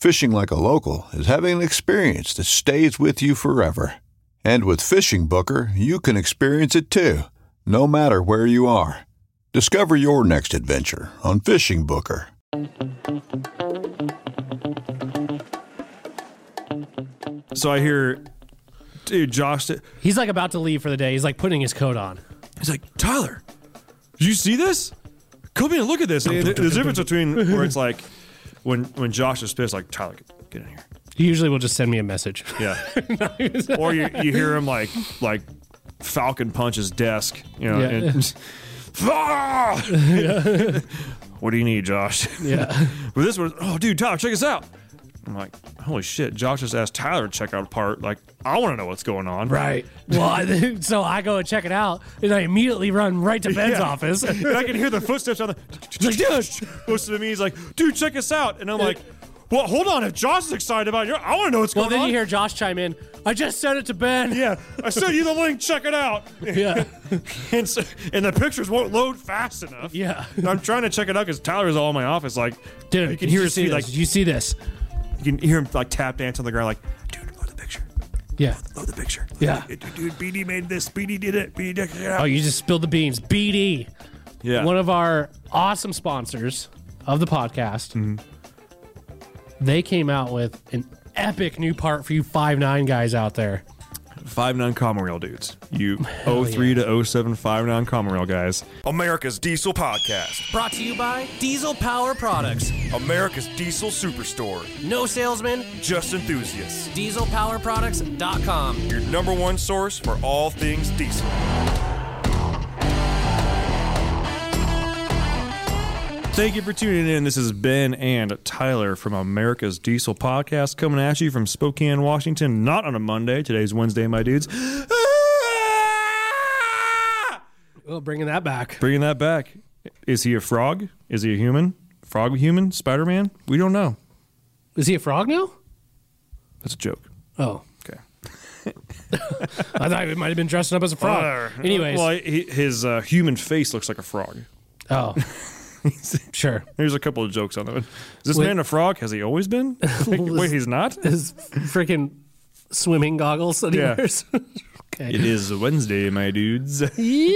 Fishing like a local is having an experience that stays with you forever. And with Fishing Booker, you can experience it too, no matter where you are. Discover your next adventure on Fishing Booker. So I hear, dude, Josh... He's like about to leave for the day. He's like putting his coat on. He's like, Tyler, did you see this? Come in and look at this. There's a difference between where it's like... When Josh is pissed, like, Tyler, get in here. He usually will just send me a message. Yeah. Or you hear him like Falcon punch his desk, you know. Yeah. And, yeah. What do you need, Josh? Yeah. But this one, oh, dude, Tyler, check this out. I'm like, holy shit, Josh just asked Tyler to check out a part. Like, I want to know what's going on. Right. Well, so I go and check it out, and I immediately run right to Ben's office. And I can hear the footsteps on the... He's like, dude! Looks to me, he's like, dude, check us out. And I'm like, well, hold on. If Josh is excited about it, I want to know what's going on. Well, then you hear Josh chime in, I just sent it to Ben. Yeah. I sent you the link. Check it out. Yeah. And the pictures won't load fast enough. Yeah. And I'm trying to check it out because Tyler's all in my office. Like, dude, you can hear his feet like... Did you see this? You can hear him like tap dance on the ground, like, dude, load the picture. Yeah. Load the picture. Yeah. Dude, BD made this. BD did it. BD did it. Oh, you just spilled the beans. BD. Yeah. One of our awesome sponsors of the podcast. Mm-hmm. They came out with an epic new part for you 5'9 guys out there. 5'9 common rail dudes. You 03 to 07 5'9 common rail guys. America's Diesel Podcast. Brought to you by Diesel Power Products. America's Diesel Superstore. No salesmen, just enthusiasts. DieselPowerProducts.com. Your number one source for all things diesel. Thank you for tuning in. This is Ben and Tyler from America's Diesel Podcast coming at you from Spokane, Washington. Not on a Monday. Today's Wednesday, my dudes. Well, bringing that back. Bringing that back. Is he a frog? Is he a human? Frog human? Spider-Man? We don't know. Is he a frog now? That's a joke. Oh. Okay. I thought he might have been dressing up as a frog. Anyways. Well, his human face looks like a frog. Oh. Sure. There's a couple of jokes on that one. Is this man a frog? Has he always been? Wait, he's not? His freaking swimming goggles that he wears. Okay. It is Wednesday, my dudes. Yeah!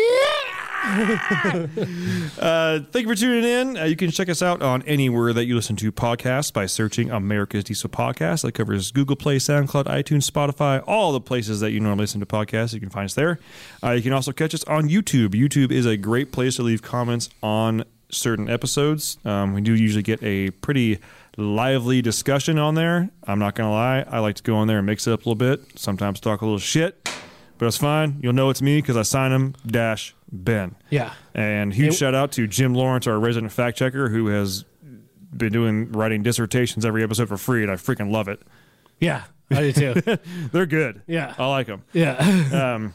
Thank you for tuning in. You can check us out on anywhere that you listen to podcasts by searching America's Diesel Podcast. That covers Google Play, SoundCloud, iTunes, Spotify, all the places that you normally listen to podcasts. You can find us there. You can also catch us on YouTube. YouTube is a great place to leave comments on certain episodes. We do usually get a pretty lively discussion on there. I'm not gonna lie, I like to go on there and mix it up a little bit, sometimes talk a little shit, but it's fine. You'll know it's me because I sign him dash Ben. Yeah. And huge shout out to Jim Lawrence, our resident fact checker, who has been writing dissertations every episode for free, and I freaking love it. Yeah, I do too. They're good. Yeah, I like them. Yeah.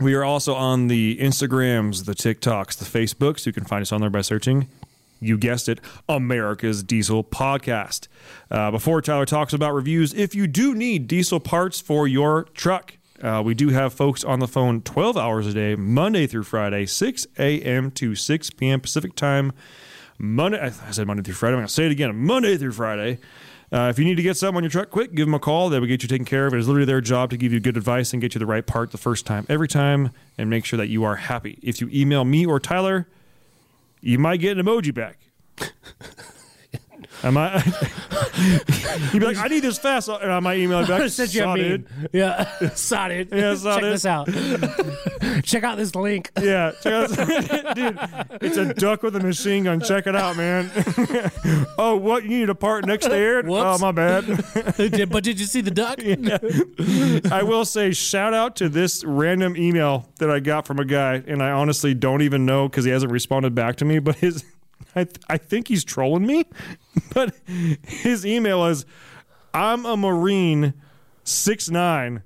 We are also on the Instagrams, the TikToks, the Facebooks. You can find us on there by searching, you guessed it, America's Diesel Podcast. Before Tyler talks about reviews, if you do need diesel parts for your truck, We do have folks on the phone 12 hours a day, Monday through Friday, 6 a.m. to 6 p.m. Pacific time. I said Monday through Friday. I'm going to say it again. Monday through Friday. If you need to get something on your truck quick, give them a call. They will get you taken care of. It is literally their job to give you good advice and get you the right part the first time, every time, and make sure that you are happy. If you email me or Tyler, you might get an emoji back. I might. You'd be like, I need this fast, and I might email it back. Sodded. Yeah, sodded. Yeah, sodded. Check this out. Check out this link. Yeah, check out this. Dude, it's a duck with a machine gun. Check it out, man. Oh, what? You need a part next to Aaron? Whoops. Oh, my bad. But did you see the duck? Yeah. I will say, shout out to this random email that I got from a guy, and I honestly don't even know because he hasn't responded back to me, but his... I think he's trolling me, but his email is, I'm a Marine 69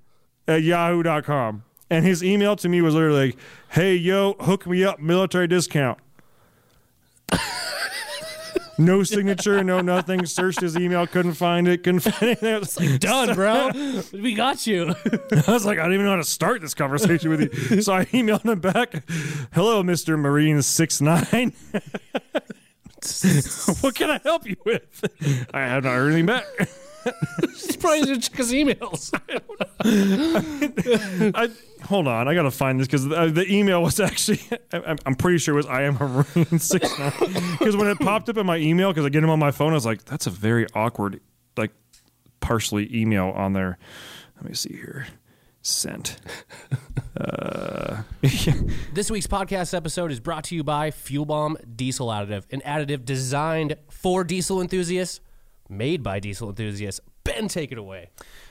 at yahoo.com. And his email to me was literally like, hey, yo, hook me up, military discount. No signature, no nothing. Searched his email, couldn't find anything. I was like, done, bro. We got you. I was like, I don't even know how to start this conversation with you. So I emailed him back, hello, Mr. Marine 69. What can I help you with? I have not heard anything back. He's probably going to check his emails. Hold on, I got to find this because the email was actually, I'm pretty sure it was I am a Marine 69. Because when it popped up in my email, because I get him on my phone, I was like, that's a very awkward, like, partially email on there. Let me see here. Sent. This week's podcast episode is brought to you by Fuel Bomb Diesel Additive, an additive designed for diesel enthusiasts, made by diesel enthusiasts. Ben, take it away.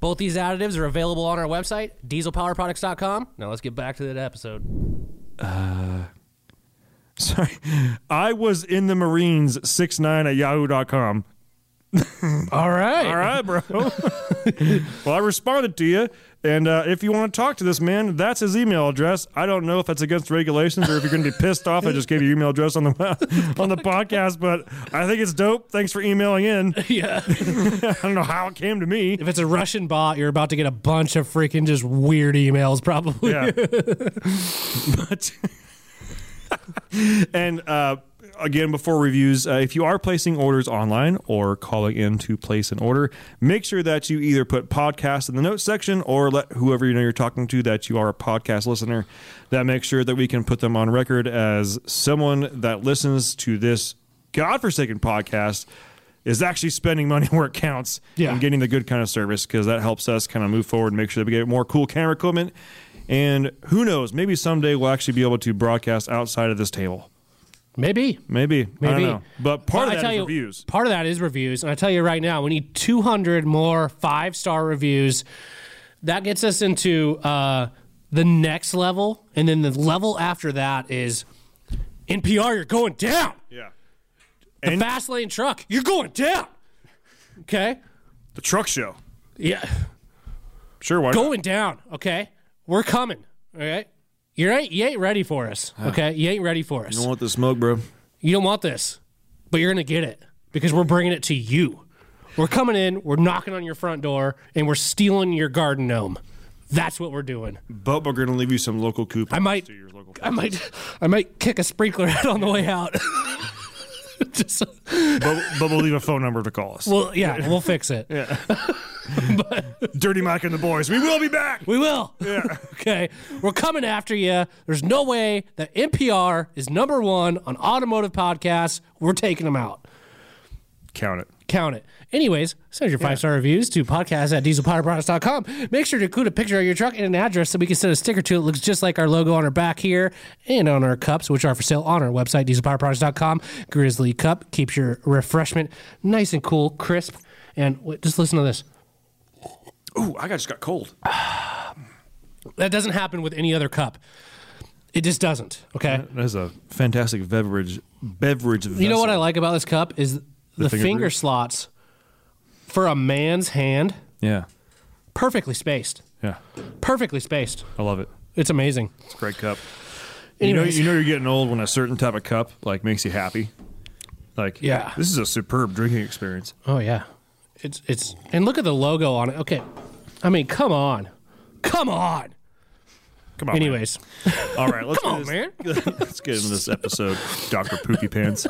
Both these additives are available on our website, dieselpowerproducts.com. Now let's get back to that episode. Sorry. I was in the Marines 69 at yahoo.com. All right, bro. Well, I responded to you. And if you want to talk to this man, that's his email address. I don't know if that's against regulations or if you're going to be pissed off. I just gave you your email address on the podcast, but I think it's dope. Thanks for emailing in. Yeah. I don't know how it came to me. If it's a Russian bot, you're about to get a bunch of freaking just weird emails probably. Yeah. But and again, before reviews, if you are placing orders online or calling in to place an order, make sure that you either put podcast in the notes section or let whoever you know you're talking to that you are a podcast listener. That makes sure that we can put them on record as someone that listens to this godforsaken podcast is actually spending money where it counts and getting the good kind of service, because that helps us kind of move forward and make sure that we get more cool camera equipment. And who knows, maybe someday we'll actually be able to broadcast outside of this table. Maybe. I don't know. But part of that is reviews. Part of that is reviews. And I tell you right now, we need 200 more 5-star reviews. That gets us into the next level. And then the level after that is NPR, you're going down. Yeah. The Fast Lane Truck, you're going down. Okay? The truck show. Yeah. Sure, why not? Going down, okay? We're coming, all right? You ain't ready for us, okay? You ain't ready for us. You don't want the smoke, bro. You don't want this, but you're going to get it because we're bringing it to you. We're coming in, we're knocking on your front door, and we're stealing your garden gnome. That's what we're doing. But we're going to leave you some local coupons to your local places. I might kick a sprinkler head on the way out. But we'll leave a phone number to call us. Well, yeah, we'll fix it. Yeah. But Dirty Mike and the boys, we will be back. We will. Yeah. Okay. We're coming after you. There's no way that NPR is number one on automotive podcasts. We're taking them out. Count it. Count it. Anyways, send your 5-star reviews to podcast@dieselpowerproducts.com. Make sure to include a picture of your truck and an address so we can send a sticker to it. It looks just like our logo on our back here and on our cups, which are for sale on our website, dieselpowerproducts.com. Grizzly Cup keeps your refreshment nice and cool, crisp. And just listen to this. Ooh, I just got cold. That doesn't happen with any other cup. It just doesn't, okay? That is a fantastic beverage vessel. You know what I like about this cup is the finger slots for a man's hand. Yeah. Perfectly spaced. Yeah. Perfectly spaced. I love it. It's amazing. It's a great cup. Anyways. You know you're getting old when a certain type of cup makes you happy. This is a superb drinking experience. Oh, yeah. It's and look at the logo on it. Okay. I mean, come on. Come on. Anyways. Man. All right, let's let's get into this episode, Dr. Poopy Pants.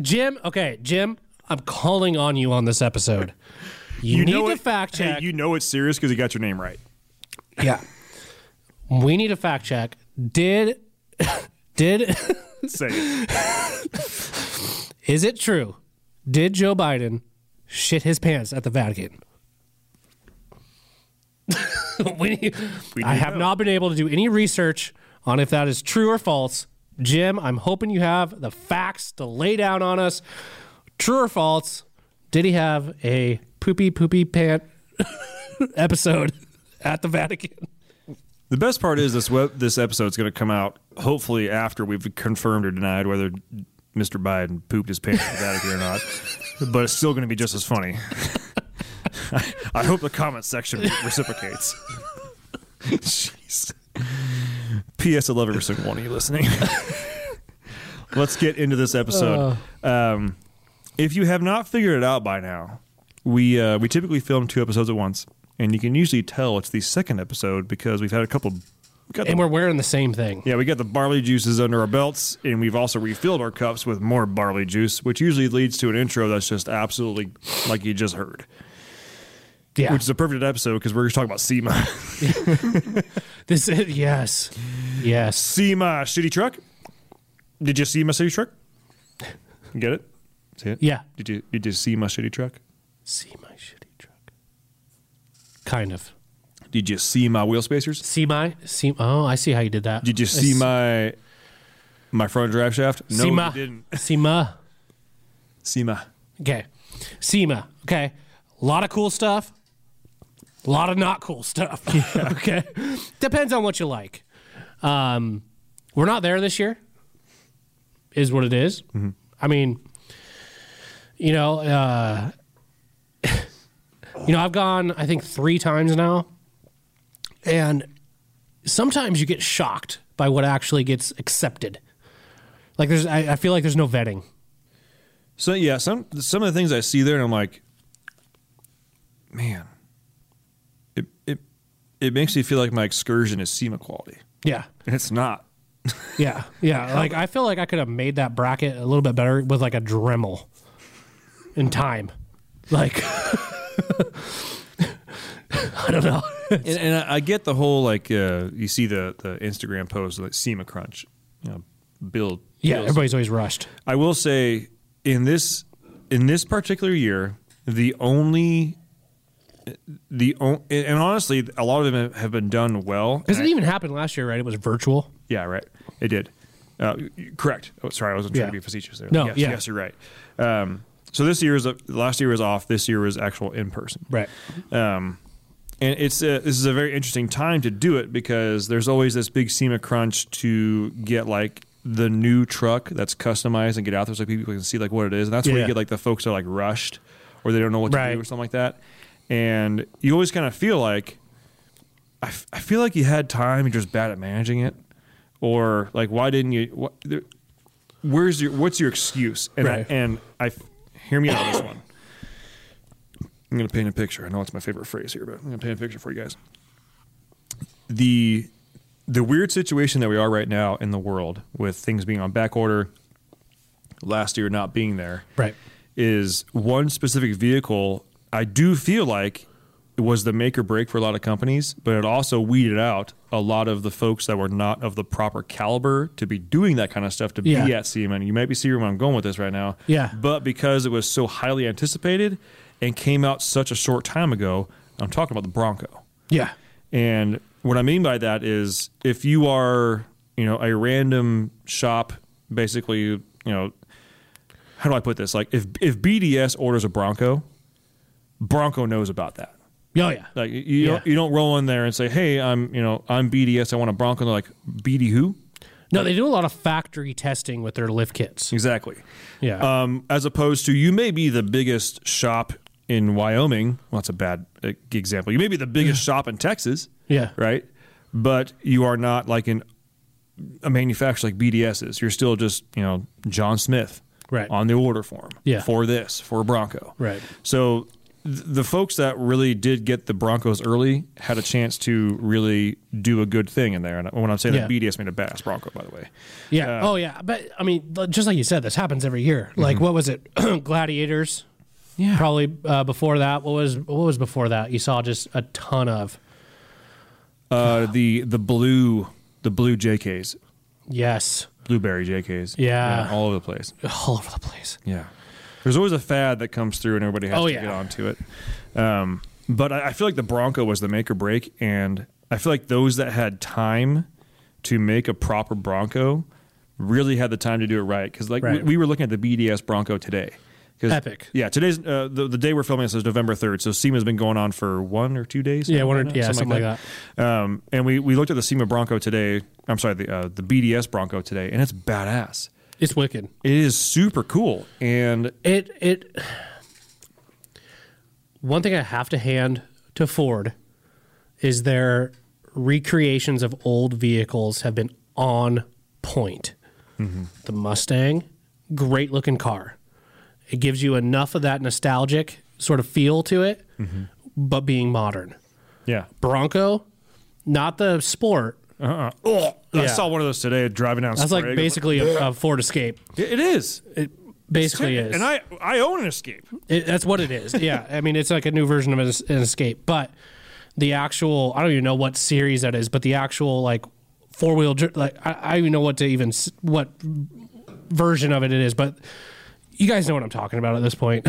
Jim, I'm calling on you on this episode. You need to fact check. Hey, you know it's serious because you got your name right. Yeah. We need to fact check. Did say it. Is it true? Did Joe Biden shit his pants at the Vatican? I have not been able to do any research on if that is true or false. Jim, I'm hoping you have the facts to lay down on us. True or false, did he have a poopy pant episode at the Vatican? The best part is this episode's going to come out hopefully after we've confirmed or denied whether Mr. Biden pooped his pants at the Vatican or not, but it's still going to be just as funny. I hope the comment section reciprocates. Jeez. P.S. I love every single one of you listening. Let's get into this episode. If you have not figured it out by now, we typically film 2 episodes at once, and you can usually tell it's the second episode because we've had a couple. We're wearing the same thing. Yeah, we got the barley juices under our belts, and we've also refilled our cups with more barley juice, which usually leads to an intro that's just absolutely like you just heard. Yeah. Which is a perfect episode because we're just talking about SEMA. Yes. SEMA city truck. Did you see my city truck? Get it? See it? Yeah. Did you see my shitty truck? See my shitty truck. Kind of. Did you see my wheel spacers? Oh, I see how you did that. Did you see my front drive shaft? No, you didn't. SEMA. Okay. SEMA. Okay. A lot of cool stuff. A lot of not cool stuff. Yeah. Okay. Depends on what you like. We're not there this year. Is what it is. Mm-hmm. I mean, I've gone, I think, 3 times now. And sometimes you get shocked by what actually gets accepted. Like I feel like there's no vetting. So yeah, some of the things I see there and I'm like, man, it makes me feel like my excursion is SEMA quality. Yeah. And it's not. Yeah. Like I feel like I could have made that bracket a little bit better with like a Dremel in time. Like I don't know. And I get the whole you see the Instagram post like SEMA crunch, build. Yeah, everybody's always rushed. I will say in this particular year, and honestly, a lot of them have been done well. Because it even happened last year, right? It was virtual. Yeah, right. It did. Correct. Oh, sorry, I wasn't trying to be facetious there. No, yes, you're right. So this year last year was off. This year was actual in person. Right. And this is a very interesting time to do it because there's always this big SEMA crunch to get the new truck that's customized and get out there so people can see what it is. And that's where you get the folks that are rushed or they don't know what to do or something like that. And you always kind of feel like, I feel like you had time, you're just bad at managing it. Or why didn't you? What's your excuse? And right. Hear me out on this one. I'm going to paint a picture. I know it's my favorite phrase here, but I'm going to paint a picture for you guys. The weird situation that we are right now in the world with things being on back order, last year not being there, right, is one specific vehicle. I do feel like it was the make or break for a lot of companies, but it also weeded out a lot of the folks that were not of the proper caliber to be doing that kind of stuff, to be at SEMA. And you might be seeing where I'm going with this right now. Yeah. But because it was so highly anticipated and came out such a short time ago, I'm talking about the Bronco. Yeah. And what I mean by that is if you are, you know, a random shop, basically, you know, how do I put this? Like if BDS orders a Bronco, Bronco knows about that. Oh yeah. Like you don't roll in there and say, "Hey, I'm BDS. I want a Bronco." And they're like, "BD who?" No, they do a lot of factory testing with their lift kits. Exactly. Yeah. As opposed to you may be the biggest shop in Wyoming. Well, that's a bad example. You may be the biggest shop in Texas. Yeah. Right. But you are not like a manufacturer like BDS is. You're still just John Smith. Right. On the order form. Yeah. For a Bronco. Right. So the folks that really did get the Broncos early had a chance to really do a good thing in there. And when I'm saying that, BDS made a badass Bronco, by the way. Yeah. Oh, yeah. But, I mean, just like you said, this happens every year. Like, what was it? Gladiators. Yeah. Probably before that. What was before that? You saw just a ton of. The blue JKs. Yes. Blueberry JKs. Yeah. All over the place. All over the place. Yeah. There's always a fad that comes through and everybody has to get onto it. But I feel like the Bronco was the make or break, and I feel like those that had time to make a proper Bronco really had the time to do it right. Because we were looking at the BDS Bronco today. Epic. Yeah, today's the day we're filming this is November 3rd, so SEMA's been going on for 1 or 2 days. Yeah, something like that. And we looked at the SEMA Bronco today. I'm sorry, the BDS Bronco today, and it's badass. It's wicked. It is super cool. And it one thing I have to hand to Ford is their recreations of old vehicles have been on point. Mm-hmm. The Mustang, great looking car. It gives you enough of that nostalgic sort of feel to it, but being modern. Yeah. Bronco, not the sport. Uh-uh. Oh, I saw one of those today driving down. That's like basically a Ford Escape. It is. It basically is. And I own an Escape. That's what it is. Yeah. I mean, it's like a new version of an Escape. But the actual, I don't even know what series that is, but the actual like four-wheel, like I don't even know what version of it is, but you guys know what I'm talking about at this point.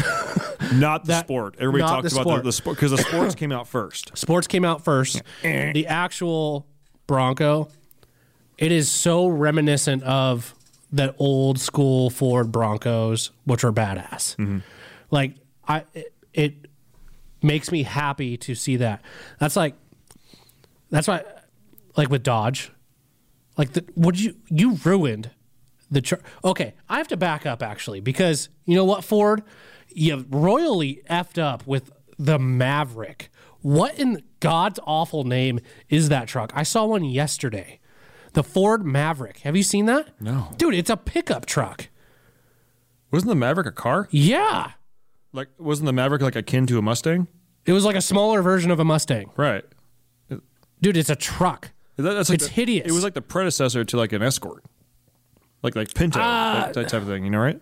Not the sport. Everybody talks about the sport because the sports came out first. Sports came out first. The actual Bronco, it is so reminiscent of the old school Ford Broncos, which are badass. Mm-hmm. Like it makes me happy to see that. That's why, like with Dodge, like you ruined the Charger. Okay, I have to back up actually, because you know what, Ford, you royally effed up with the Maverick. What in God's awful name is that truck? I saw one yesterday. The Ford Maverick. Have you seen that? No. Dude, it's a pickup truck. Wasn't the Maverick a car? Yeah. Like, wasn't the Maverick like akin to a Mustang? It was like a smaller version of a Mustang. Right. Dude, it's a truck. It's hideous. It was like the predecessor to like an Escort. Like Pinto, that type of thing, you know, right?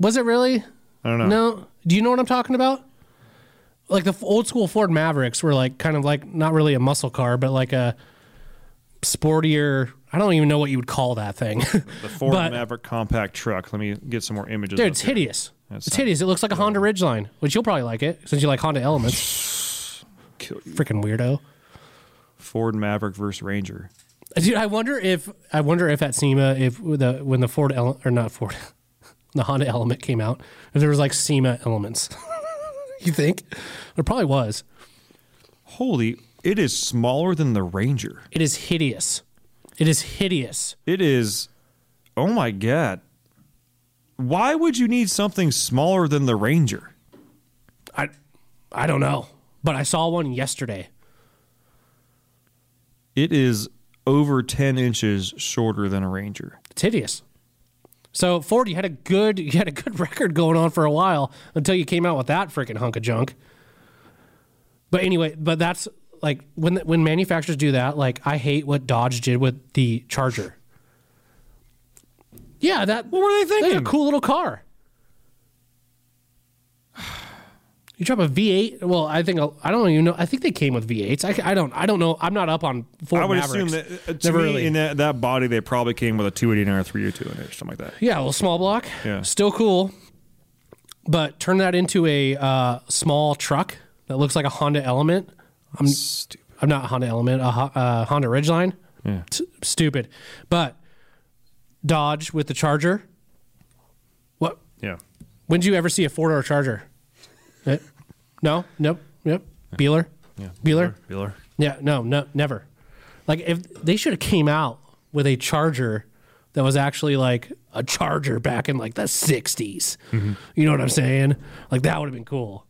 Was it really? I don't know. No. Do you know what I'm talking about? Like the old school Ford Mavericks were like kind of like not really a muscle car, but like a sportier. I don't even know what you would call that thing. The Ford Maverick compact truck. Let me get some more images. Dude, it's hideous. It's hideous. It looks like a Honda Ridgeline, which you'll probably like it since you like Honda Elements. Freaking weirdo. Ford Maverick versus Ranger. Dude, I wonder if at SEMA when the the Honda Element came out, if there was like SEMA Elements. You think? It probably was. Holy, it is smaller than the Ranger. It is hideous. It is hideous. It is, oh my God. Why would you need something smaller than the Ranger? I don't know, but I saw one yesterday. It is over 10 inches shorter than a Ranger. It's hideous. So Ford, you had a good record going on for a while until you came out with that freaking hunk of junk. But anyway, that's like when manufacturers do that. Like I hate what Dodge did with the Charger. Yeah, that. What were they thinking? They had a cool little car. You drop a V8. Well, I don't even know. I think they came with V8s. I don't know. I'm not up on Ford. I would Mavericks. Assume that to me, really. In that body, they probably came with a 289 or 302 in it or something like that. Yeah, well, small block. Yeah, still cool. But turn that into a small truck that looks like a Honda Element. I'm not a Honda Element. A Honda Ridgeline. Yeah, stupid. But Dodge with the Charger. What? Yeah. When did you ever see a Ford or a Charger? No, nope, yep. Bueller, yeah. Bueller. Yeah, no, never. Like if they should have came out with a Charger that was actually like a Charger back in like the '60s. Mm-hmm. You know what I'm saying? Like that would have been cool.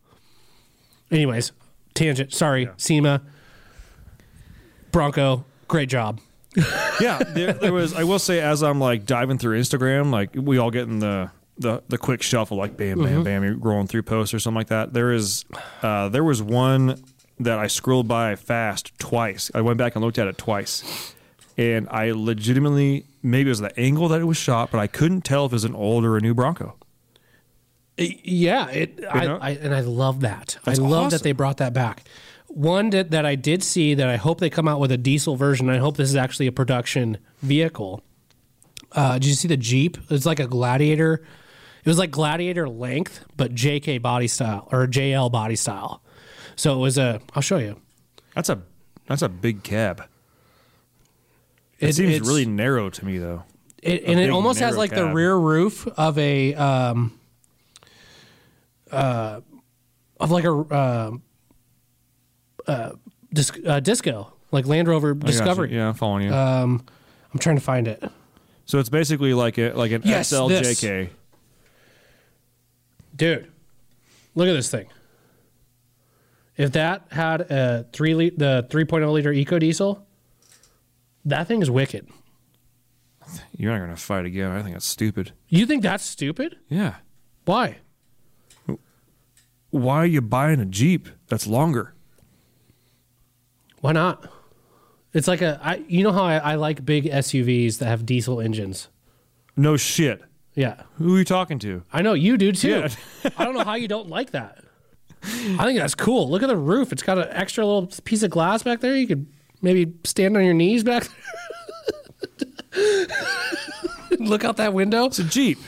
Anyways, tangent. Sorry, yeah. SEMA, Bronco, great job. Yeah, there was. I will say, as I'm like diving through Instagram, like we all get in the quick shuffle, like bam, bam, bam, you're rolling through posts or something like that. There was one that I scrolled by fast twice. I went back and looked at it twice. And I legitimately, maybe it was the angle that it was shot, but I couldn't tell if it was an old or a new Bronco. Yeah. And I love that. That's awesome. That they brought that back. One that I did see that I hope they come out with a diesel version. I hope this is actually a production vehicle. Did you see the Jeep? It's like a Gladiator. It was like Gladiator length, but JK body style or JL body style. So it was I'll show you. That's a big cab. It seems really narrow to me, though. It almost has like the rear roof of a disco, like Land Rover Discovery. Yeah, I'm following you. I'm trying to find it. So it's basically like an XL JK. Dude, look at this thing. If that had a 3.0 liter eco diesel, that thing is wicked. You're not going to fight again. I think that's stupid. You think that's stupid? Yeah. Why? Why are you buying a Jeep that's longer? Why not? It's like you know how I like big SUVs that have diesel engines? No shit. Yeah. Who are you talking to? I know you do too. Yeah. I don't know how you don't like that. I think that's cool. Look at the roof. It's got an extra little piece of glass back there. You could maybe stand on your knees back there. Look out that window. It's a Jeep.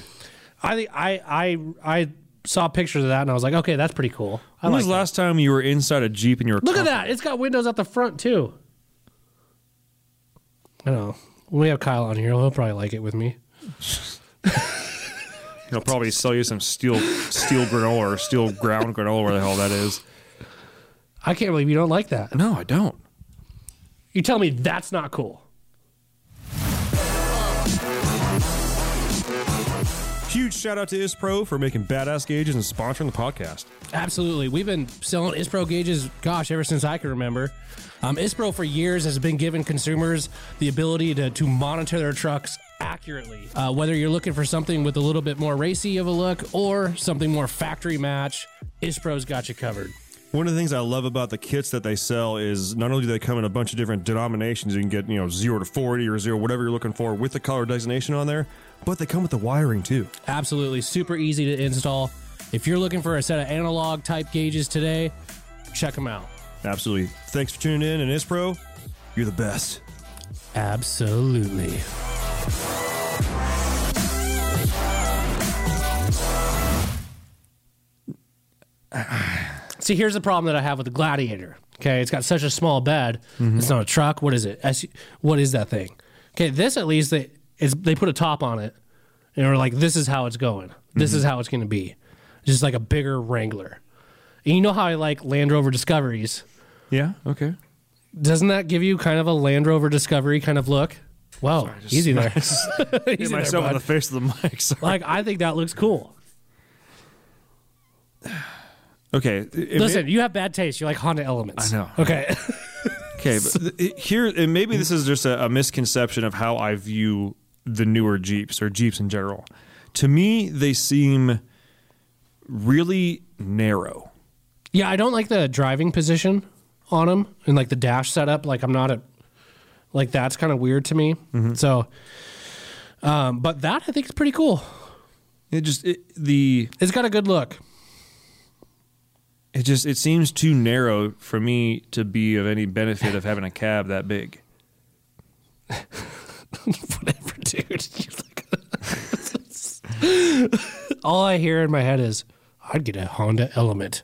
I think I saw pictures of that and I was like, okay, that's pretty cool. When was the last time you were inside a Jeep and you were comfortable? Look at that. It's got windows at the front too. I don't know. When we have Kyle on here, he'll probably like it with me. He'll probably sell you some steel granola or steel ground granola, where the hell that is. I can't believe you don't like that. No, I don't. You tell me that's not cool. Huge shout out to ISSPRO for making badass gauges and sponsoring the podcast. Absolutely. We've been selling ISSPRO gauges, gosh, ever since I can remember. ISSPRO for years has been giving consumers the ability to monitor their trucks accurately. Whether you're looking for something with a little bit more racy of a look or something more factory match, ISSPRO's got you covered. One of the things I love about the kits that they sell is not only do they come in a bunch of different denominations, you can get 0 to 40 or 0, whatever you're looking for with the color designation on there, but they come with the wiring too. Absolutely. Super easy to install. If you're looking for a set of analog type gauges today, check them out. Absolutely. Thanks for tuning in. And ISSPRO, you're the best. Absolutely. See, here's the problem that I have with the Gladiator. Okay, it's got such a small bed. Mm-hmm. It's not a truck. What is it? What is that thing? Okay, this at least they put a top on it, and we're like, this is how it's going. This is how it's going to be. Just like a bigger Wrangler. And you know how I like Land Rover Discoveries. Yeah. Okay. Doesn't that give you kind of a Land Rover Discovery kind of look? Wow, sorry, easy there. Hit myself on the face of the mic. Sorry. Like I think that looks cool. Okay. Listen, you have bad taste. You like Honda Elements. I know. Okay. Okay, but maybe this is just a misconception of how I view the newer Jeeps or Jeeps in general. To me, they seem really narrow. Yeah, I don't like the driving position on them and like the dash setup. Like I'm not a like that's kind of weird to me. Mm-hmm. So, but that I think is pretty cool. It's got a good look. It seems too narrow for me to be of any benefit of having a cab that big. Whatever, dude. All I hear in my head is, I'd get a Honda Element.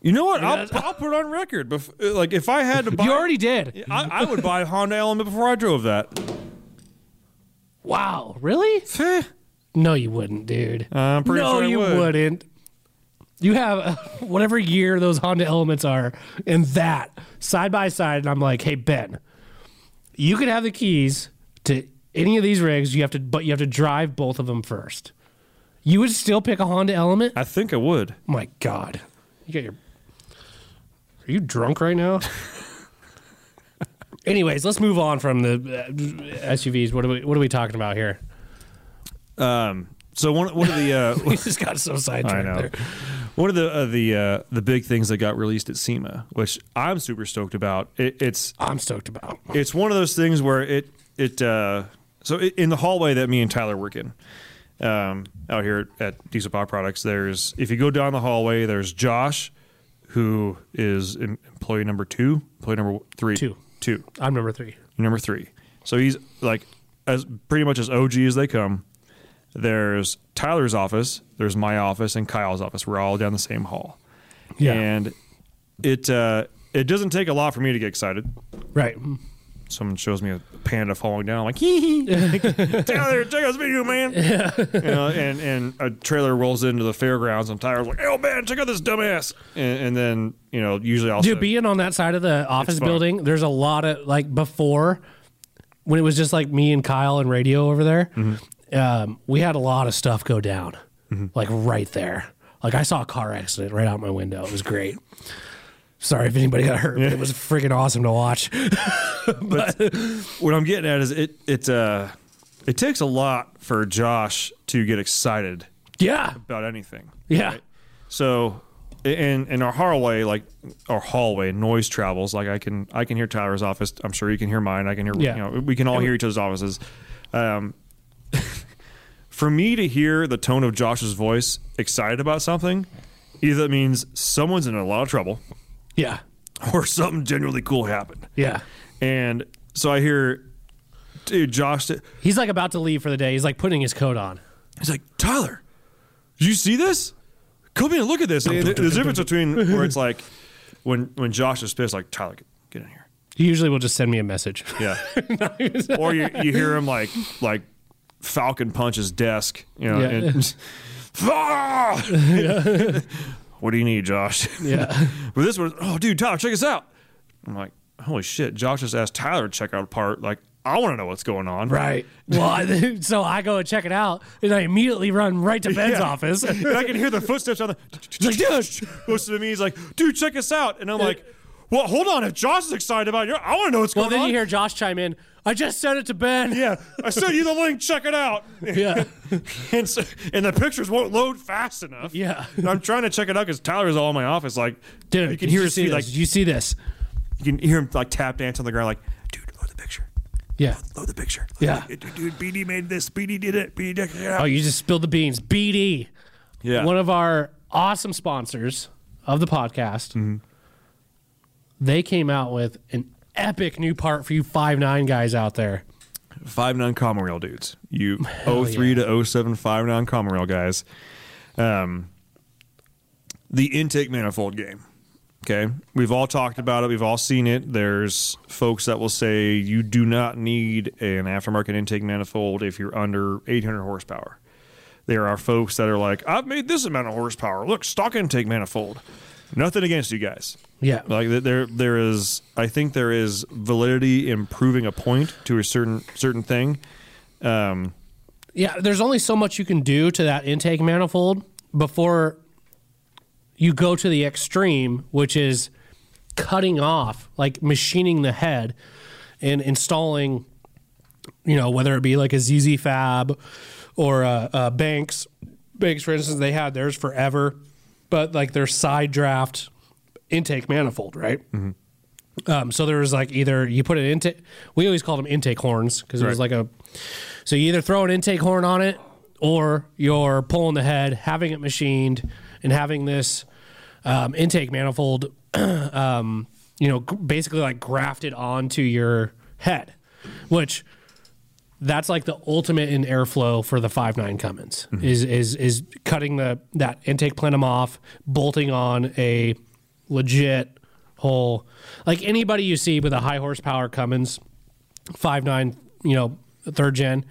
You know what? I'll put on record. Like, if I had to buy... You already did. I would buy a Honda Element before I drove that. Wow. Really? No, you wouldn't, dude. I'm pretty sure I would. No, you wouldn't. You have whatever year those Honda Elements are, and that, side by side, and I'm like, hey, Ben, you can have the keys to any of these rigs, but you have to drive both of them first. You would still pick a Honda Element? I think I would. My God. Are you drunk right now? Anyways, let's move on from the SUVs. What are we talking about here? So one of the we just got so sidetracked. I know. There. One of the big things that got released at SEMA, which I'm super stoked about. I'm stoked about. It's one of those things where in the hallway that me and Tyler work in, out here at Diesel Power Products, if you go down the hallway, there's Josh, who is employee number 2, employee number 3. Two. I'm number 3. You're number 3. So he's like as pretty much as OG as they come. There's Tyler's office, there's my office, and Kyle's office. We're all down the same hall. Yeah. And it doesn't take a lot for me to get excited. Right. Someone shows me a panda falling down. I'm like, Tyler, check out this video, man. Yeah. And a trailer rolls into the fairgrounds, and Tyler's like, oh, man, check out this dumbass. And then, usually I'll... Dude, being on that side of the office building, there's a lot of, like, before, when it was just, like, me and Kyle and radio over there... Mm-hmm. We had a lot of stuff go down, like right there. Like I saw a car accident right out my window. It was great. Sorry if anybody got hurt, but it was freaking awesome to watch. but what I'm getting at is it takes a lot for Josh to get excited. Yeah. About anything. Yeah. Right? So in our hallway, noise travels. Like I can hear Tyler's office. I'm sure you can hear mine. I can hear. Yeah. We can all hear each other's offices. For me to hear the tone of Josh's voice excited about something, either that means someone's in a lot of trouble. Yeah. Or something genuinely cool happened. Yeah. And so I hear, dude, Josh. He's like about to leave for the day. He's like putting his coat on. He's like, Tyler, did you see this? Come in and look at this. And the difference between where it's like when Josh is pissed, like, Tyler, get in here. He usually will just send me a message. Yeah. Or you hear him like, Falcon punches desk, and What do you need, Josh? Yeah. But this was, oh, dude, Tyler, check this out. I'm like, holy shit, Josh just asked Tyler to check out a part. Like, I want to know what's going on. Right. Well, so I go and check it out, and I immediately run right to Ben's office. And I can hear the footsteps on the, goes to me, he's like, dude, check this out. And I'm like, well, hold on. If Josh is excited about it, I want to know what's going on. Well, then you hear Josh chime in, I just sent it to Ben. Yeah. I sent you the link. Check it out. Yeah. and the pictures won't load fast enough. Yeah. And I'm trying to check it out because Tyler's all in my office. Like, dude, you can hear his feet. Like, did you see this? You can hear him like tap dance on the ground like, dude, load the picture. Yeah. Load the picture. Yeah. Dude, BD made this. BD did it. BD did it. Oh, you just spilled the beans. BD. Yeah. One of our awesome sponsors of the podcast. Mm-hmm. They came out with an epic new part for you 5'9" guys out there. 5'9" common rail dudes. You 03 to 07 5'9" common rail guys. The intake manifold game. Okay. We've all talked about it. We've all seen it. There's folks that will say you do not need an aftermarket intake manifold if you're under 800 horsepower. There are folks that are like, I've made this amount of horsepower. Look, stock intake manifold. Nothing against you guys. Yeah. Like there is I think there is validity in proving a point to a certain thing. Yeah, there's only so much you can do to that intake manifold before you go to the extreme, which is cutting off, like machining the head and installing, whether it be like a ZZ Fab or a Banks. Banks, for instance, they had theirs forever. But like their side draft intake manifold, right? Mm-hmm. So there was like either you put an intake, we always called them intake horns because it was like so you either throw an intake horn on it or you're pulling the head, having it machined, and having this intake manifold, you know, basically like grafted onto your head, which that's like the ultimate in airflow for the 5.9 Cummins, mm-hmm. is cutting that intake plenum off, bolting on a legit whole, like anybody you see with a high horsepower Cummins 5.9, you know, third gen,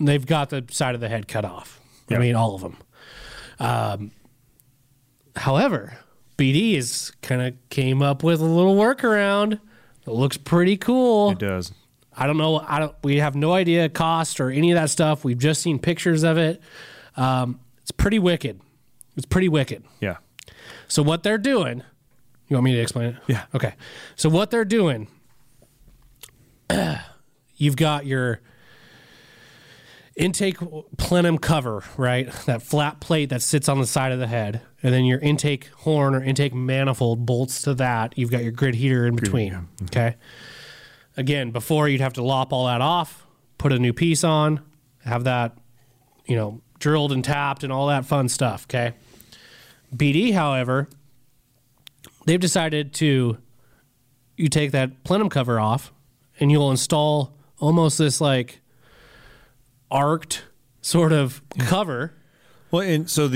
they've got the side of the head cut off. Yep. I mean, all of them. However, BD is kind of came up with a little workaround that looks pretty cool. It does. I don't know. We have no idea cost or any of that stuff. We've just seen pictures of it. It's pretty wicked. Yeah. So what they're doing, you want me to explain it? Yeah. Okay. So what they're doing, you've got your intake plenum cover, right? That flat plate that sits on the side of the head, and then your intake horn or intake manifold bolts to that. You've got your grid heater in between. Yeah. Mm-hmm. Okay. Again, before you'd have to lop all that off, put a new piece on, have that, you know, drilled and tapped and all that fun stuff. Okay. BD, however, they've decided to, you take that plenum cover off and you'll install almost this like arced sort of cover. Well, and so